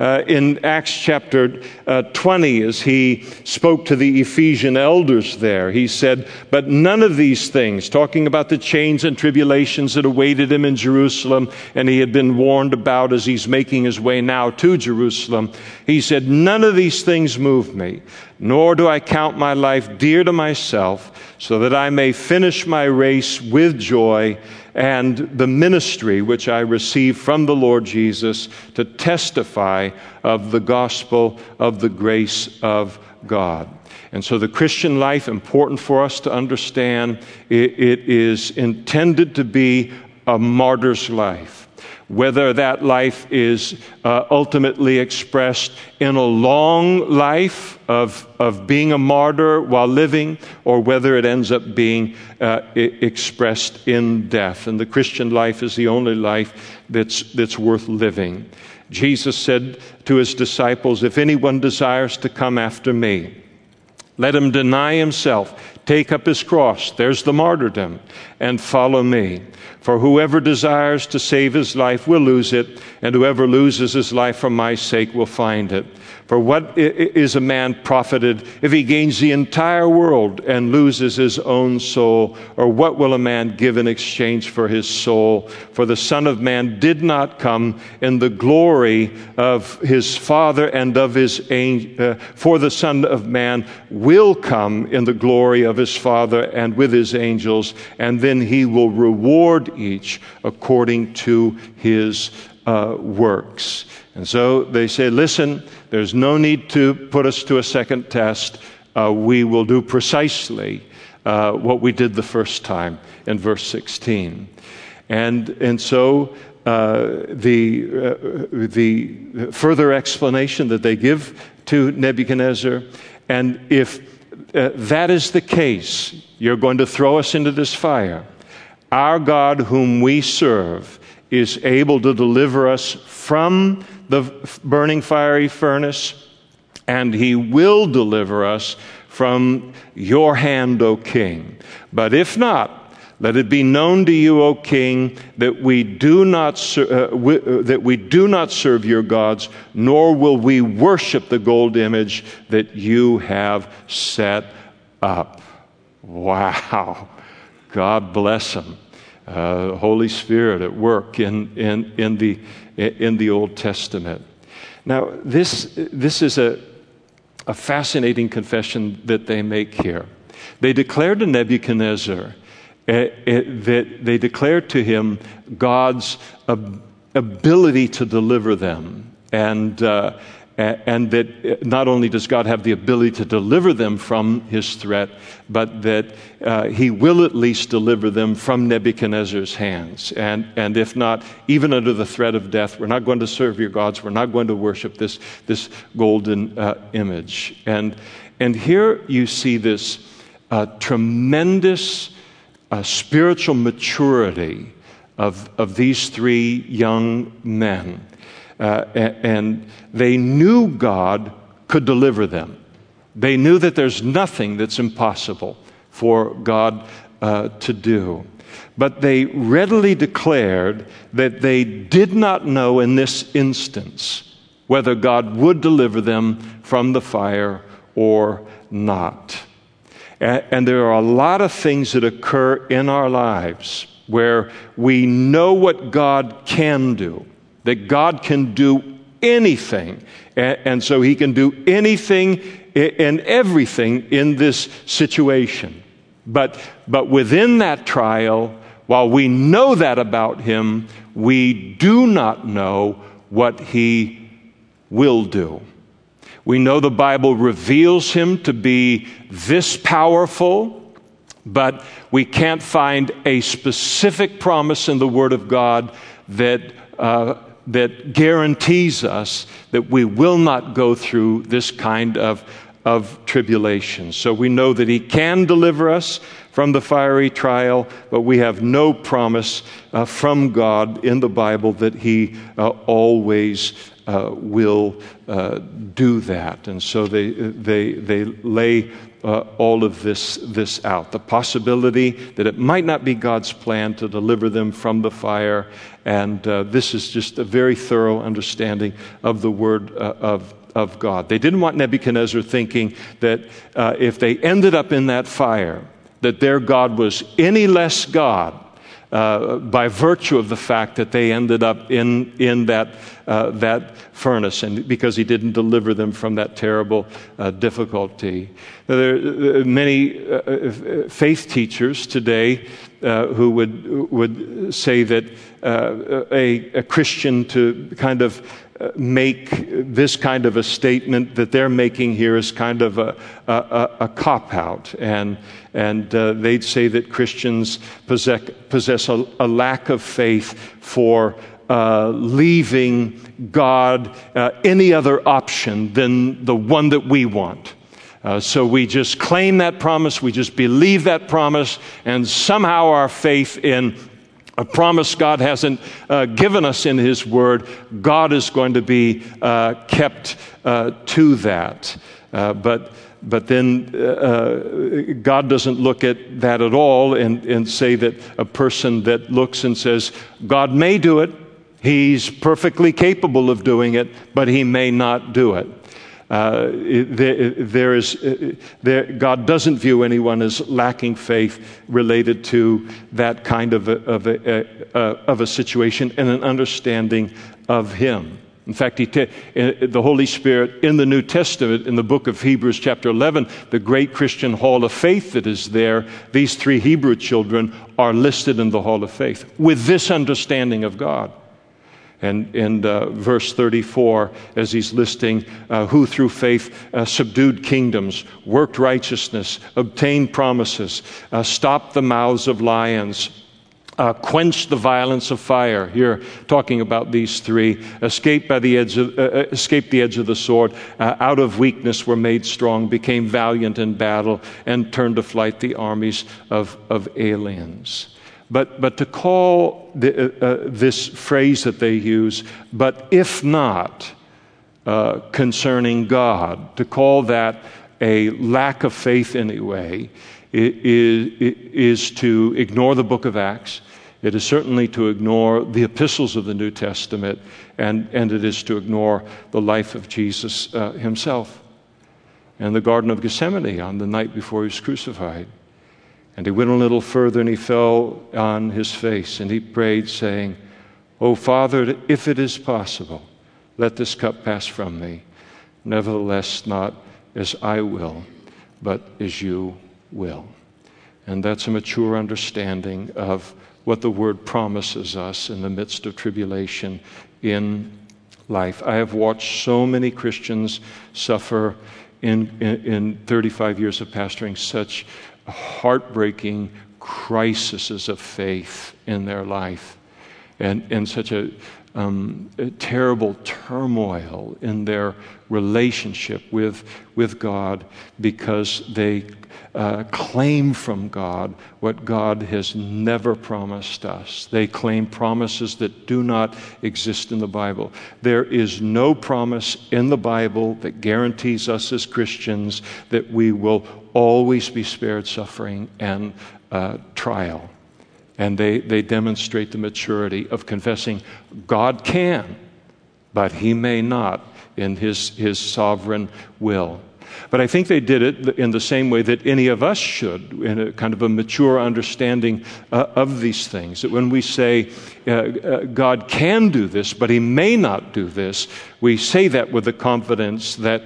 Uh, in Acts chapter uh, twenty, as he spoke to the Ephesian elders there, he said, "But none of these things," talking about the chains and tribulations that awaited him in Jerusalem, and he had been warned about as he's making his way now to Jerusalem, he said, "None of these things move me, nor do I count my life dear to myself, so that I may finish my race with joy and the ministry which I receive from the Lord Jesus to testify of the gospel of the grace of God." And so the Christian life, important for us to understand, it, it is intended to be a martyr's life. Whether that life is uh, ultimately expressed in a long life of, of being a martyr while living, or whether it ends up being uh, I- expressed in death. And the Christian life is the only life that's, that's worth living. Jesus said to his disciples, "If anyone desires to come after me, let him deny himself, take up his cross," there's the martyrdom, "and follow me. For whoever desires to save his life will lose it, and whoever loses his life for my sake will find it. For what is a man profited if he gains the entire world and loses his own soul? Or what will a man give in exchange for his soul? For the Son of Man did not come in the glory of his Father and of his angels, uh, for the Son of Man will come in the glory of his Father and with his angels, and then he will reward each according to his uh, works." And so they say, listen, there's no need to put us to a second test. Uh, we will do precisely uh, what we did the first time in verse sixteen. And and so uh, the, uh, the further explanation that they give to Nebuchadnezzar, and if uh, that is the case, you're going to throw us into this fire. Our God whom we serve is able to deliver us from the burning fiery furnace, and he will deliver us from your hand, O king. But if not, let it be known to you, O king, that we do not ser- uh, we, uh, that we do not serve your gods, nor will we worship the gold image that you have set up. Wow. God bless him. Uh, Holy Spirit at work in, in in the in the Old Testament. Now, this this is a a fascinating confession that they make here. They declare to Nebuchadnezzar uh, uh, that they declare to him God's ab- ability to deliver them, and uh, and that not only does God have the ability to deliver them from his threat, but that uh, he will at least deliver them from Nebuchadnezzar's hands. And and if not, even under the threat of death, we're not going to serve your gods, we're not going to worship this this golden uh, image. And and here you see this uh, tremendous uh, spiritual maturity of of these three young men. Uh, and they knew God could deliver them. They knew that there's nothing that's impossible for God uh, to do. But they readily declared that they did not know in this instance whether God would deliver them from the fire or not. And, and there are a lot of things that occur in our lives where we know what God can do, that God can do anything, and, and so he can do anything and everything in this situation. But, but within that trial, while we know that about him, we do not know what he will do. We know the Bible reveals him to be this powerful, but we can't find a specific promise in the Word of God that uh, that guarantees us that we will not go through this kind of, of tribulation. So we know that he can deliver us from the fiery trial, but we have no promise uh, from God in the Bible that he uh, always uh, will uh, do that. And so they they they lay Uh, all of this this out. The possibility that it might not be God's plan to deliver them from the fire, and uh, this is just a very thorough understanding of the Word uh, of, of God. They didn't want Nebuchadnezzar thinking that uh, if they ended up in that fire, that their God was any less God uh, by virtue of the fact that they ended up in, in that uh, that furnace, and because he didn't deliver them from that terrible uh, difficulty. Now, there are many uh, faith teachers today uh, who would would say that uh, a, a Christian to kind of make this kind of a statement that they're making here is kind of a, a, a cop-out, and and uh, they'd say that Christians possess, possess a, a lack of faith for Uh, leaving God uh, any other option than the one that we want. Uh, so we just claim that promise, we just believe that promise, and somehow our faith in a promise God hasn't uh, given us in His Word, God is going to be uh, kept uh, to that. Uh, but But then uh, God doesn't look at that at all and, and say that a person that looks and says, God may do it, he's perfectly capable of doing it, but he may not do it. Uh, there, there is, there, God doesn't view anyone as lacking faith related to that kind of a, of a, a, of a situation and an understanding of him. In fact, he te- the Holy Spirit in the New Testament, in the book of Hebrews chapter eleven, the great Christian hall of faith that is there, these three Hebrew children are listed in the hall of faith with this understanding of God. And in uh, verse thirty-four, as he's listing uh, who through faith uh, subdued kingdoms, worked righteousness, obtained promises, uh, stopped the mouths of lions, Uh, quench the violence of fire. Here, talking about these three, escape by the edge of, uh, escape the edge of the sword. Uh, out of weakness were made strong, became valiant in battle, and turned to flight the armies of, of aliens. But but to call the, uh, uh, this phrase that they use, but if not uh, concerning God, to call that a lack of faith anyway, is, is to ignore the book of Acts. It is certainly to ignore the epistles of the New Testament, and, and it is to ignore the life of Jesus uh, himself and the Garden of Gethsemane on the night before he was crucified. And he went a little further and he fell on his face and he prayed, saying, O Father, if it is possible, let this cup pass from me. Nevertheless, not as I will, but as you will. And that's a mature understanding of what the Word promises us in the midst of tribulation in life. I have watched so many Christians suffer in, in, in thirty-five years of pastoring such heartbreaking crises of faith in their life, and, and such a, um, a terrible turmoil in their relationship with, with God, because they Uh, claim from God what God has never promised us. They claim promises that do not exist in the Bible. There is no promise in the Bible that guarantees us as Christians that we will always be spared suffering and uh, trial. And they, they demonstrate the maturity of confessing God can, but He may not in His, his sovereign will. But I think they did it in the same way that any of us should, in a kind of a mature understanding uh, of these things. That when we say, uh, uh, God can do this, but he may not do this, we say that with the confidence that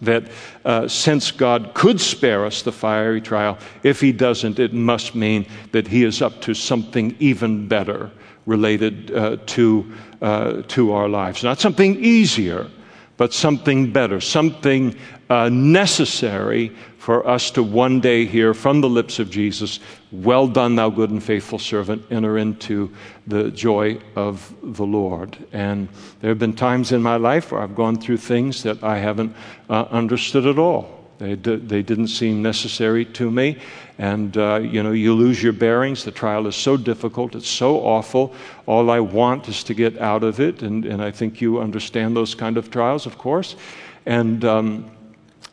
that uh, since God could spare us the fiery trial, if he doesn't, it must mean that he is up to something even better related uh, to uh, to our lives. Not something easier, but something better, something uh, necessary for us to one day hear from the lips of Jesus, "Well done, thou good and faithful servant, enter into the joy of the Lord." And there have been times in my life where I've gone through things that I haven't uh, understood at all. They, d- they didn't seem necessary to me. And, uh, you know, you lose your bearings. The trial is so difficult. It's so awful. All I want is to get out of it. And, and I think you understand those kind of trials, of course. And um,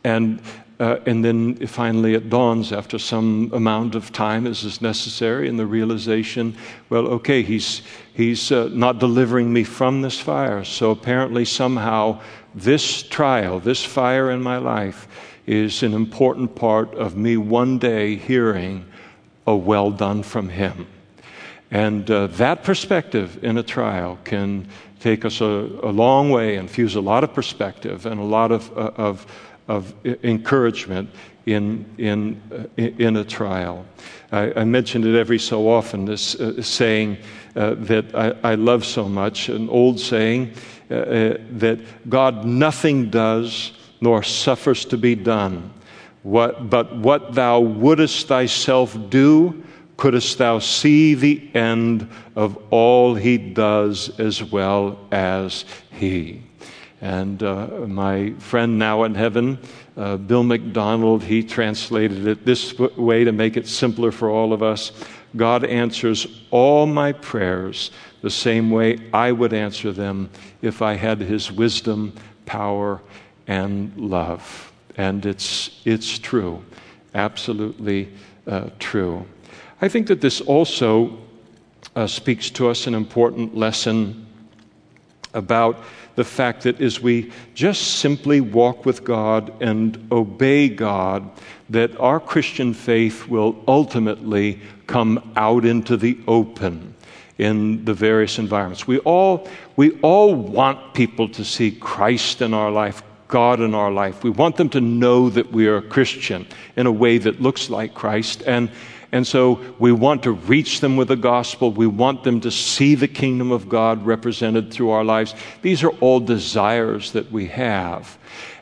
and uh, and then finally it dawns after some amount of time, as is necessary, and the realization, well, okay, he's, he's uh, not delivering me from this fire. So apparently somehow this trial, this fire in my life, is an important part of me one day hearing a well done from him. And uh, that perspective in a trial can take us a, a long way and fuse a lot of perspective and a lot of uh, of, of encouragement in in uh, in a trial. I, I mentioned it every so often, this uh, saying uh, that I, I love so much, an old saying uh, uh, that God nothing does nor suffers to be done. What, but what thou wouldest thyself do, couldst thou see the end of all he does as well as he. And uh, my friend now in heaven, uh, Bill McDonald, he translated it this way to make it simpler for all of us. God answers all my prayers the same way I would answer them if I had his wisdom, power, and love. And it's it's true, absolutely uh, true. I think that this also uh, speaks to us an important lesson about the fact that as we just simply walk with God and obey God, that our Christian faith will ultimately come out into the open in the various environments. We all we all want people to see Christ in our life, God in our life. We want them to know that we are a Christian in a way that looks like Christ. And and so we want to reach them with the gospel. We want them to see the kingdom of God represented through our lives. These are all desires that we have.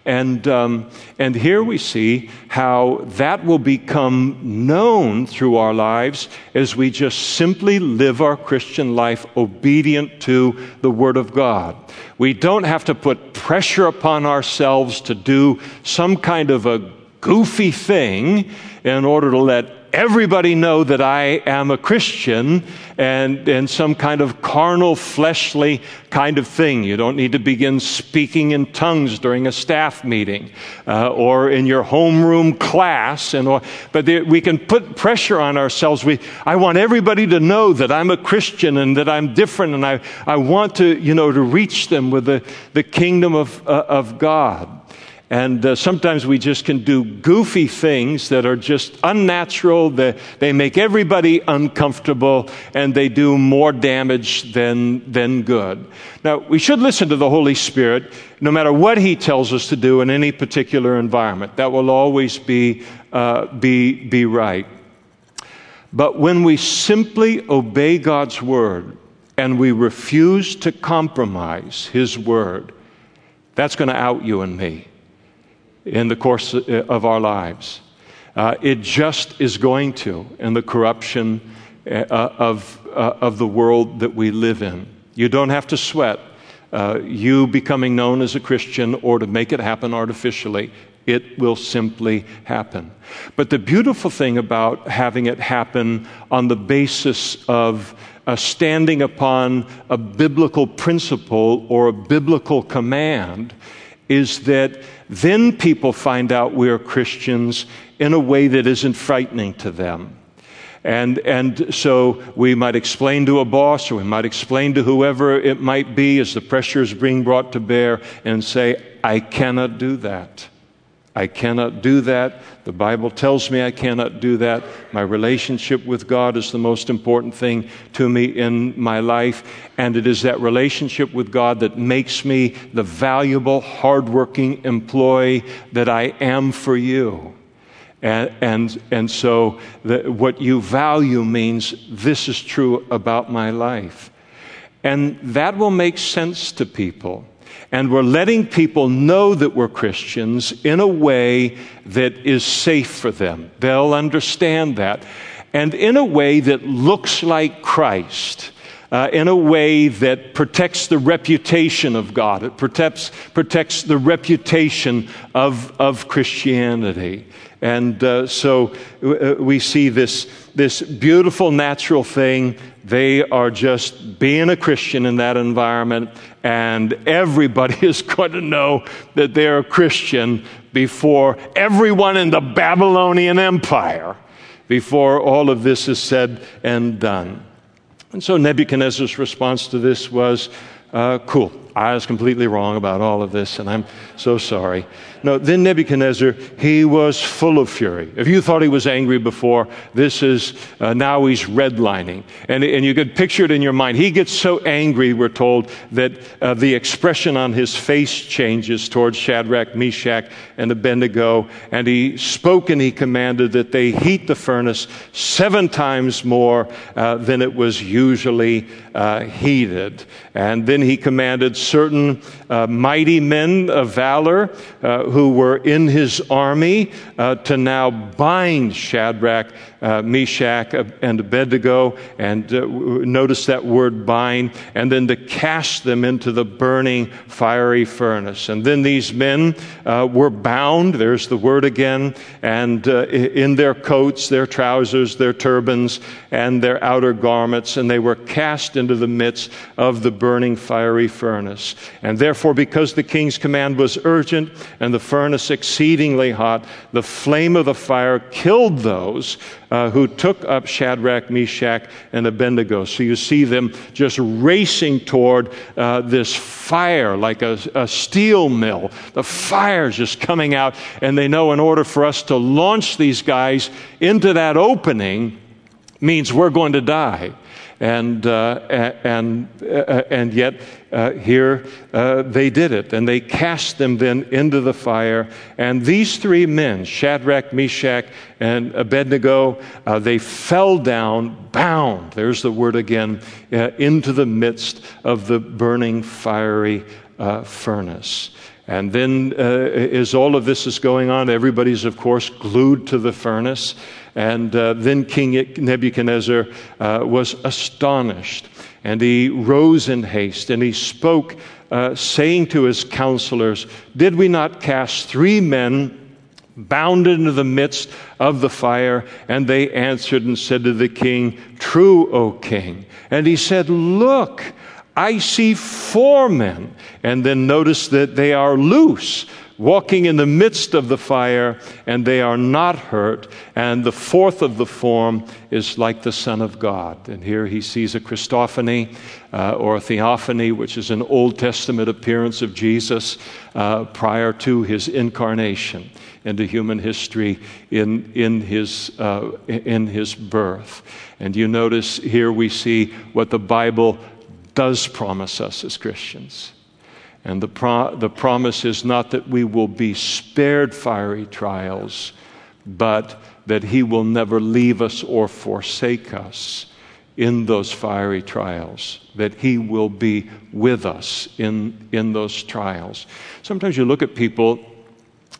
And um, and here we see how that will become known through our lives as we just simply live our Christian life obedient to the Word of God. We don't have to put pressure upon ourselves to do some kind of a goofy thing in order to let everybody know that I am a Christian, and, and some kind of carnal, fleshly kind of thing. You don't need to begin speaking in tongues during a staff meeting uh, or in your homeroom class. And but there, we can put pressure on ourselves. We I want everybody to know that I'm a Christian and that I'm different, and I, I want to you know to reach them with the, the kingdom of uh, of God. And uh, sometimes we just can do goofy things that are just unnatural. They, they make everybody uncomfortable, and they do more damage than than good. Now, we should listen to the Holy Spirit no matter what he tells us to do in any particular environment. That will always be uh, be be right. But when we simply obey God's word and we refuse to compromise his word, that's going to out you and me in the course of our lives. Uh, it just is going to, in the corruption uh, of uh, of the world that we live in. You don't have to sweat uh, you becoming known as a Christian or to make it happen artificially. It will simply happen. But the beautiful thing about having it happen on the basis of Uh, standing upon a biblical principle or a biblical command is that then people find out we are Christians in a way that isn't frightening to them. And and so we might explain to a boss, or we might explain to whoever it might be as the pressure is being brought to bear, and say, I cannot do that. I cannot do that. The Bible tells me I cannot do that. My relationship with God is the most important thing to me in my life, and it is that relationship with God that makes me the valuable, hardworking employee that I am for you. And and, and so the, what you value means this is true about my life. And that will make sense to people. And we're letting people know that we're Christians in a way that is safe for them. They'll understand that. And in a way that looks like Christ, uh, in a way that protects the reputation of God. It protects protects the reputation of, of Christianity. And uh, so uh, we see this, this beautiful natural thing. They are just being a Christian in that environment, and everybody is going to know that they're a Christian before everyone in the Babylonian Empire, before all of this is said and done. And so Nebuchadnezzar's response to this was, uh, cool. I was completely wrong about all of this, and I'm so sorry. No, then Nebuchadnezzar, he was full of fury. If you thought he was angry before, this is, uh, now he's redlining. And, and you could picture it in your mind. He gets so angry, we're told, that uh, the expression on his face changes towards Shadrach, Meshach, and Abednego. And he spoke and he commanded that they heat the furnace seven times more uh, than it was usually uh, heated. And then he commanded certain uh, mighty men of valor uh, who were in his army uh, to now bind Shadrach, uh, Meshach, and Abednego, and uh, notice that word bind, and then to cast them into the burning fiery furnace. And then these men uh, were bound, there's the word again, and uh, in their coats, their trousers, their turbans, and their outer garments, and they were cast into the midst of the burning fiery furnace. And therefore, because the king's command was urgent and the furnace exceedingly hot, the flame of the fire killed those uh, who took up Shadrach, Meshach, and Abednego. So you see them just racing toward uh, this fire like a, a steel mill. The fire's just coming out, and they know in order for us to launch these guys into that opening means we're going to die. And uh, and uh, and yet uh, here uh, they did it, and they cast them then into the fire. And these three men, Shadrach, Meshach, and Abednego, uh, they fell down, bound. There's the word again, uh, into the midst of the burning fiery uh, furnace. And then, uh, as all of this is going on, everybody's, of course, glued to the furnace. And uh, then King Nebuchadnezzar uh, was astonished, and he rose in haste, and he spoke, uh, saying to his counselors, "Did we not cast three men bound into the midst of the fire?" And they answered and said to the king, "True, O king." And he said, "Look, I see four men," and then notice that they are loose, walking in the midst of the fire, and they are not hurt, and the fourth of the form is like the Son of God. And here he sees a Christophany, uh, or a theophany, which is an Old Testament appearance of Jesus uh, prior to his incarnation into human history in in his uh, in his birth. And you notice here we see what the Bible does promise us as Christians. And the pro- the promise is not that we will be spared fiery trials, but that he will never leave us or forsake us in those fiery trials, that he will be with us in, in those trials. Sometimes you look at people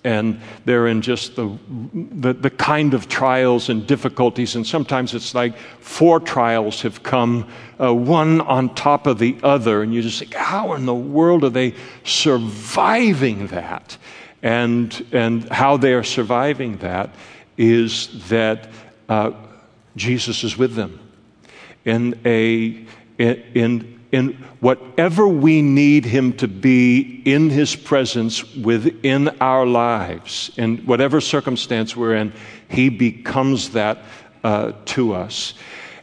and they're in just the, the the kind of trials and difficulties, and sometimes it's like four trials have come, uh, one on top of the other, and you just think, how in the world are they surviving that? And and how they are surviving that is that uh, Jesus is with them in a in in whatever we need him to be in his presence within our lives, in whatever circumstance we're in, he becomes that uh, to us.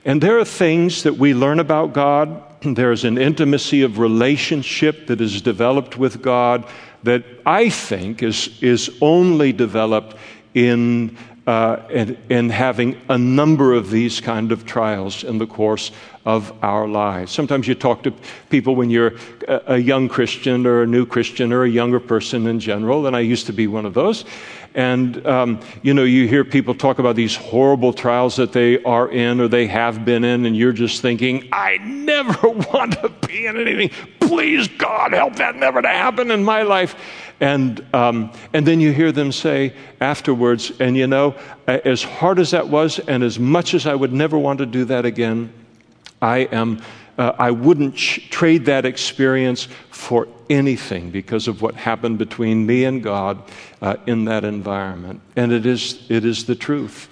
And there are things that we learn about God. There's an intimacy of relationship that is developed with God that I think is, is only developed in, uh, in, in having a number of these kind of trials in the course of our lives. Sometimes you talk to people when you're a young Christian or a new Christian or a younger person in general, and I used to be one of those. And, um, you know, you hear people talk about these horrible trials that they are in or they have been in, and you're just thinking, I never want to be in anything. Please, God, help that never to happen in my life. And um, and then you hear them say afterwards, and you know, as hard as that was and as much as I would never want to do that again, I am. Uh, I wouldn't ch- trade that experience for anything because of what happened between me and God uh, in that environment. And it is it is the truth.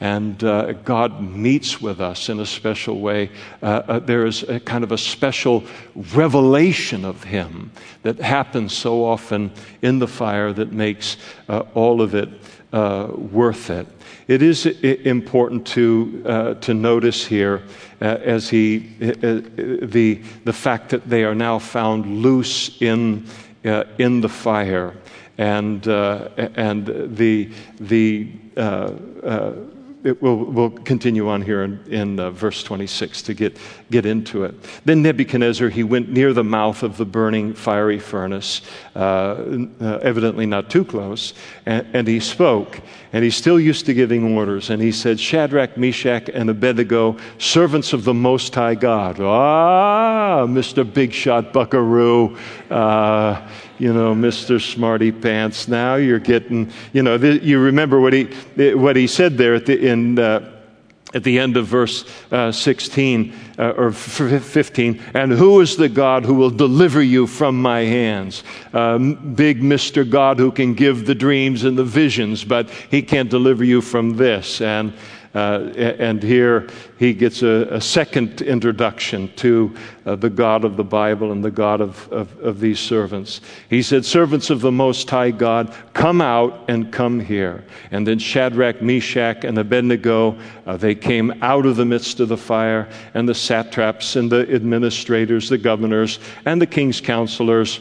And uh, God meets with us in a special way. Uh, uh, there is a kind of a special revelation of Him that happens so often in the fire that makes uh, all of it uh, worth it. It is important to uh, to notice here uh, as he uh, the the fact that they are now found loose in uh, in the fire, and uh, and the the uh, uh, it will we'll continue on here in, in uh, verse twenty-six to get get into it. Then Nebuchadnezzar, he went near the mouth of the burning fiery furnace, uh, uh, evidently not too close, and, and he spoke. And he's still used to giving orders. And he said, Shadrach, Meshach, and Abednego, servants of the Most High God. Ah, Mister Big Shot Buckaroo, uh, you know, Mister Smarty Pants. Now you're getting, you know, th- you remember what he what he said there at the in uh, at the end of verse uh, sixteen uh, or f- fifteen. And who is the God who will deliver you from my hands? Um, big Mister God who can give the dreams and the visions, but he can't deliver you from this. And uh, and here he gets a, a second introduction to uh, the God of the Bible and the God of, of, of these servants. He said, servants of the Most High God, come out and come here. And then Shadrach, Meshach, and Abednego, uh, they came out of the midst of the fire, and the satraps and the administrators, the governors, and the king's counselors,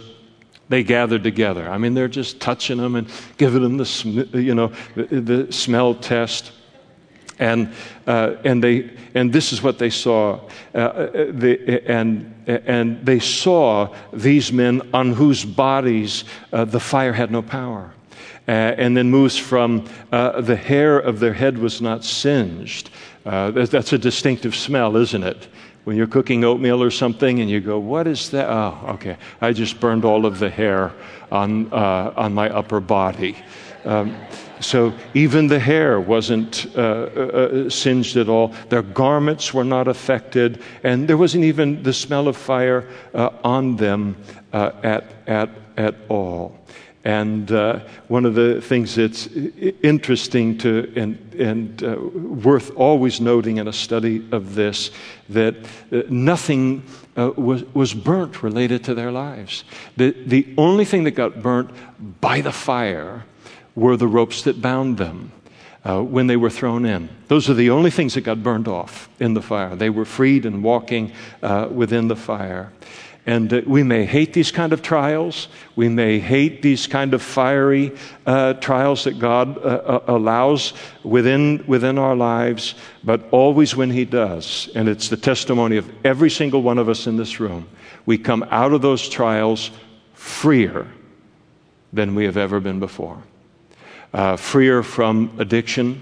they gathered together. I mean, they're just touching them and giving them the sm- you know the, the smell test, and uh, and they and this is what they saw. Uh, the, and and they saw these men on whose bodies uh, the fire had no power, uh, and then moves from uh, the hair of their head was not singed. Uh, that's a distinctive smell, isn't it? When you're cooking oatmeal or something and you go, what is that? Oh, okay. I just burned all of the hair on uh, on my upper body. Um, so even the hair wasn't uh, uh, singed at all. Their garments were not affected. And there wasn't even the smell of fire uh, on them uh, at, at, at all. And uh, one of the things that's interesting to and, and uh, worth always noting in a study of this, that uh, nothing uh, was, was burnt related to their lives. The, the only thing that got burnt by the fire were the ropes that bound them uh, when they were thrown in. Those are the only things that got burned off in the fire. They were freed and walking uh, within the fire. And uh, we may hate these kind of trials. We may hate these kind of fiery uh, trials that God uh, uh, allows within within our lives. But always when He does, and it's the testimony of every single one of us in this room, we come out of those trials freer than we have ever been before. Uh, freer from addiction.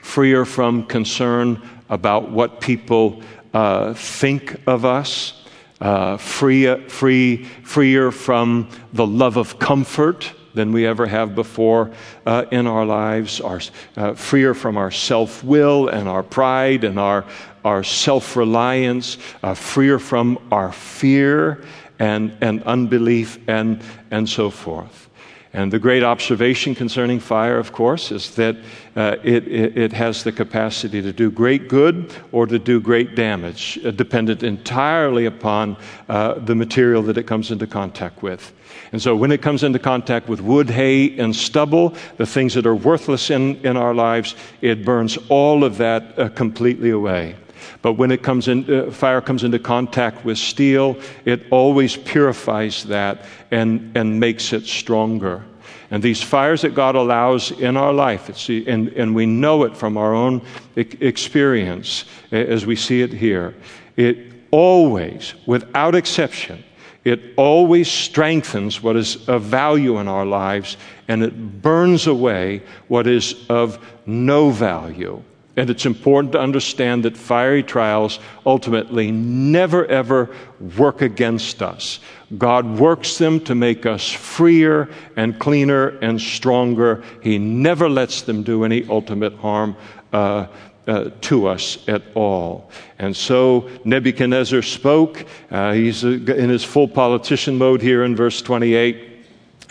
Freer from concern about what people uh, think of us. Uh, free, free, freer from the love of comfort than we ever have before uh, in our lives, our, uh, freer from our self-will and our pride and our, our self-reliance, uh, freer from our fear and, and unbelief and, and so forth. And the great observation concerning fire, of course, is that uh, it, it, it has the capacity to do great good or to do great damage, uh, dependent entirely upon uh, the material that it comes into contact with. And so when it comes into contact with wood, hay, and stubble, the things that are worthless in, in our lives, it burns all of that uh, completely away. But when it comes in, uh, fire comes into contact with steel, it always purifies that and, and makes it stronger. And these fires that God allows in our life, it's the, and, and we know it from our own experience as we see it here, it always, without exception, it always strengthens what is of value in our lives, and it burns away what is of no value. And it's important to understand that fiery trials ultimately never, ever work against us. God works them to make us freer and cleaner and stronger. He never lets them do any ultimate harm uh, uh, to us at all. And so Nebuchadnezzar spoke. Uh, he's uh, in his full politician mode here in verse twenty-eight.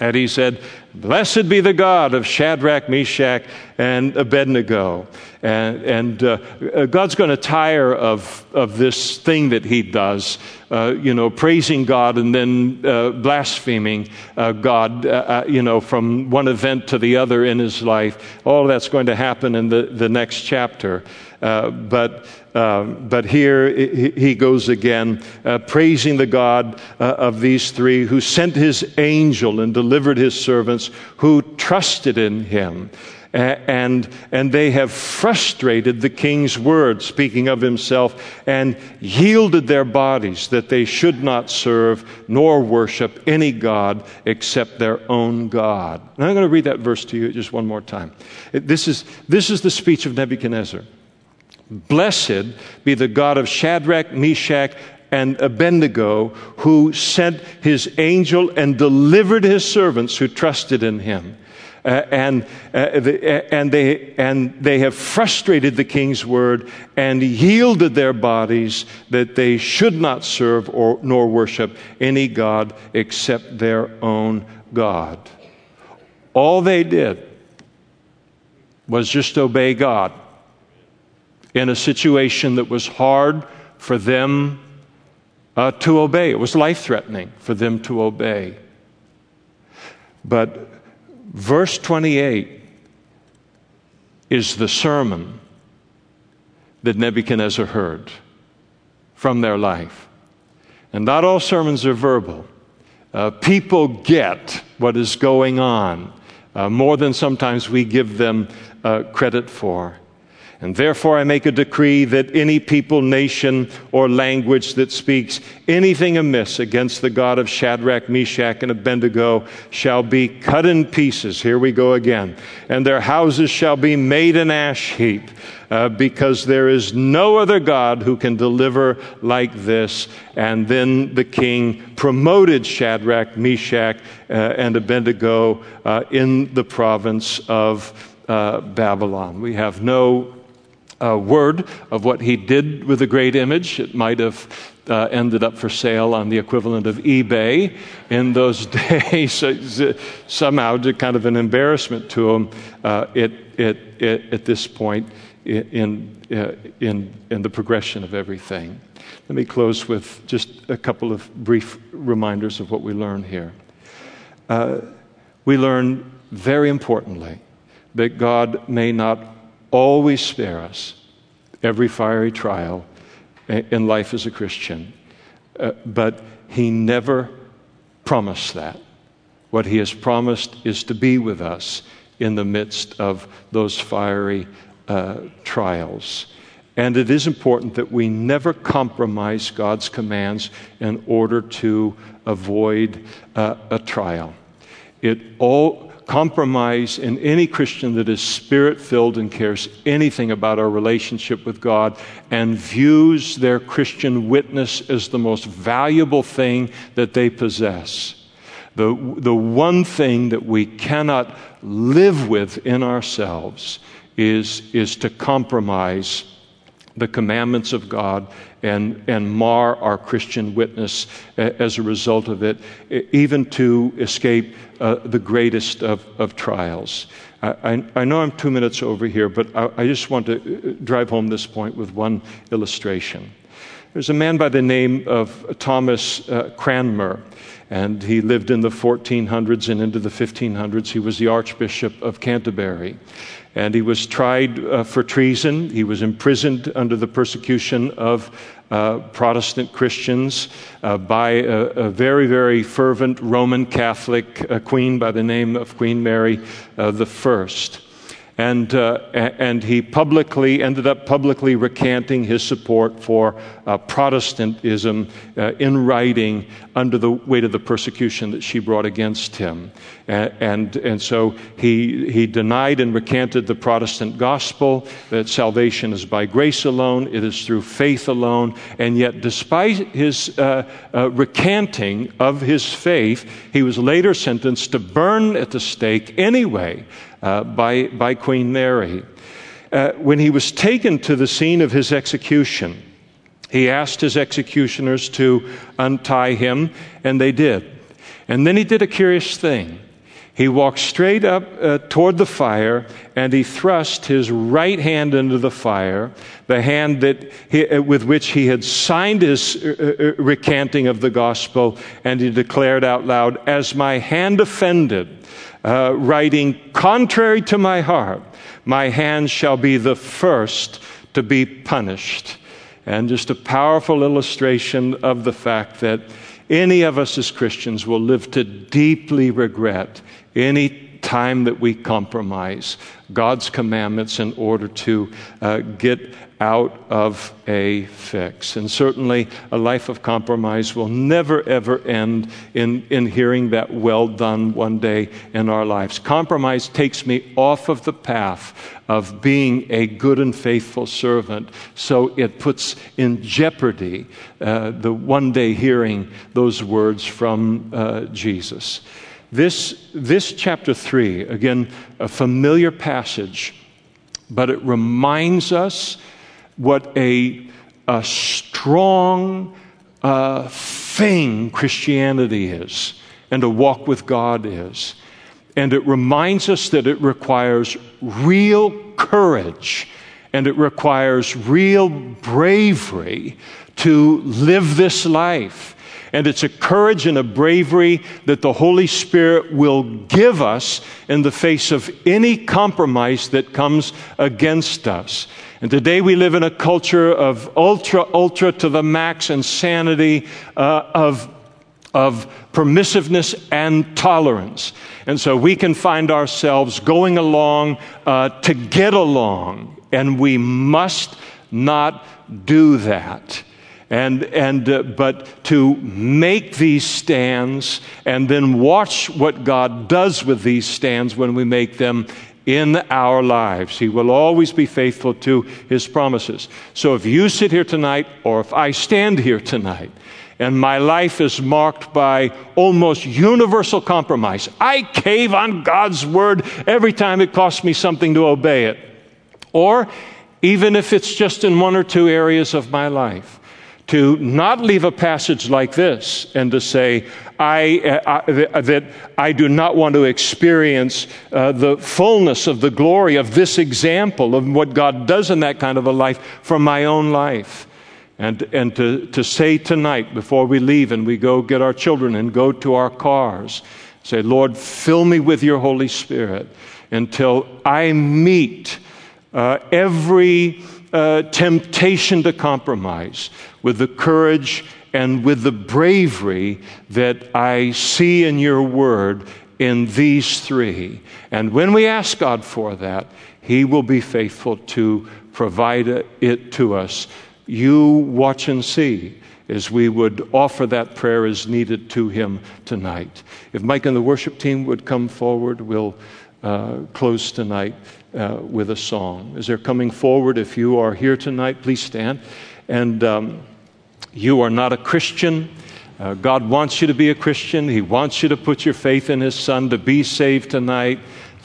And he said, "Blessed be the God of Shadrach, Meshach, and Abednego." And, and uh, God's going to tire of, of this thing that he does, uh, you know, praising God and then uh, blaspheming uh, God, uh, you know, from one event to the other in his life. All that's going to happen in the, the next chapter. Uh, but uh, but here he goes again, uh, praising the God uh, of these three, who sent his angel and delivered his servants who trusted in him. And and they have frustrated the king's word, speaking of himself, and yielded their bodies that they should not serve nor worship any god except their own God. And I'm going to read that verse to you just one more time. This is this is the speech of Nebuchadnezzar. "Blessed be the God of Shadrach, Meshach, and Abednego, who sent his angel and delivered his servants who trusted in him. Uh, and uh, the, uh, and they and they have frustrated the king's word and yielded their bodies that they should not serve or nor worship any god except their own God." All they did was just obey God in a situation that was hard for them uh, to obey. It was life-threatening for them to obey. But verse twenty-eight is the sermon that Nebuchadnezzar heard from their life. And not all sermons are verbal. Uh, people get what is going on uh, more than sometimes we give them uh, credit for. "And therefore I make a decree that any people, nation, or language that speaks anything amiss against the God of Shadrach, Meshach, and Abednego shall be cut in pieces." Here we go again. "And their houses shall be made an ash heap, uh, because there is no other God who can deliver like this." And then the king promoted Shadrach, Meshach, uh, and Abednego uh, in the province of uh, Babylon. We have no Uh, word of what he did with the great image. It might have uh, ended up for sale on the equivalent of eBay in those days. Somehow, kind of an embarrassment to him uh, it, it, it, at this point in, in, in, in the progression of everything. Let me close with just a couple of brief reminders of what we learn here. Uh, we learn, very importantly, that God may not always spare us every fiery trial in life as a Christian, uh, but he never promised that. What he has promised is to be with us in the midst of those fiery uh, trials. And it is important that we never compromise God's commands in order to avoid uh, a trial. It all Compromise in any Christian that is spirit-filled and cares anything about our relationship with God and views their Christian witness as the most valuable thing that they possess. The, the one thing that we cannot live with in ourselves is, is to compromise the commandments of God and, and mar our Christian witness as a result of it, even to escape uh, the greatest of, of trials. I, I know I'm two minutes over here, but I, I just want to drive home this point with one illustration. There's a man by the name of Thomas uh, Cranmer, and he lived in the fourteen hundreds and into the fifteen hundreds. He was the Archbishop of Canterbury. And he was tried uh, for treason. He was imprisoned under the persecution of uh, Protestant Christians uh, by a, a very, very fervent Roman Catholic uh, queen by the name of Queen Mary uh, the First. And, uh, and he publicly ended up publicly recanting his support for uh, Protestantism uh, in writing under the weight of the persecution that she brought against him. And, and, and so he, he denied and recanted the Protestant gospel, that salvation is by grace alone, it is through faith alone. And yet, despite his uh, uh, recanting of his faith, he was later sentenced to burn at the stake anyway. Uh, by, by Queen Mary. Uh, when he was taken to the scene of his execution, he asked his executioners to untie him, and they did. And then he did a curious thing. He walked straight up uh, toward the fire, and he thrust his right hand into the fire, the hand that he, uh, with which he had signed his uh, uh, recanting of the gospel, and he declared out loud, "As my hand offended, Uh, writing contrary to my heart, my hand shall be the first to be punished." And just a powerful illustration of the fact that any of us as Christians will live to deeply regret any time that we compromise God's commandments in order to uh, get out of a fix. And certainly a life of compromise will never, ever end in, in hearing that "well done" one day in our lives. Compromise takes me off of the path of being a good and faithful servant, so it puts in jeopardy uh, the one day hearing those words from uh, Jesus. This this chapter three, again, a familiar passage, but it reminds us what a, a strong uh, thing Christianity is, and a walk with God is. And it reminds us that it requires real courage, and it requires real bravery to live this life. And it's a courage and a bravery that the Holy Spirit will give us in the face of any compromise that comes against us. And today we live in a culture of ultra, ultra to the max insanity, uh, of of permissiveness and tolerance. And so we can find ourselves going along uh, to get along, and we must not do that. And and uh, but to make these stands and then watch what God does with these stands when we make them in our lives. He will always be faithful to His promises. So if you sit here tonight, or if I stand here tonight, and my life is marked by almost universal compromise, I cave on God's word every time it costs me something to obey it, or even if it's just in one or two areas of my life, to not leave a passage like this and to say, I, I, that I do not want to experience uh, the fullness of the glory of this example of what God does in that kind of a life from my own life. And and to, to say tonight, before we leave and we go get our children and go to our cars, say, "Lord, fill me with your Holy Spirit until I meet uh, every Uh, temptation to compromise with the courage and with the bravery that I see in your word in these three." And when we ask God for that, He will be faithful to provide it to us. You watch and see as we would offer that prayer as needed to Him tonight. If Mike and the worship team would come forward, we'll uh, close tonight Uh, with a song. As they're coming forward, if you are here tonight, please stand. And um, you are not a Christian. Uh, God wants you to be a Christian. He wants you to put your faith in His Son, to be saved tonight,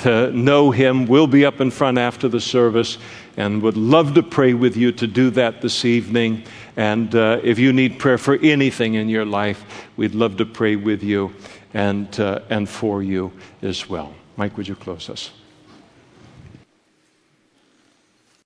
to know Him. We'll be up in front after the service and would love to pray with you to do that this evening. And uh, if you need prayer for anything in your life, we'd love to pray with you and, uh, and for you as well. Mike, would you close us?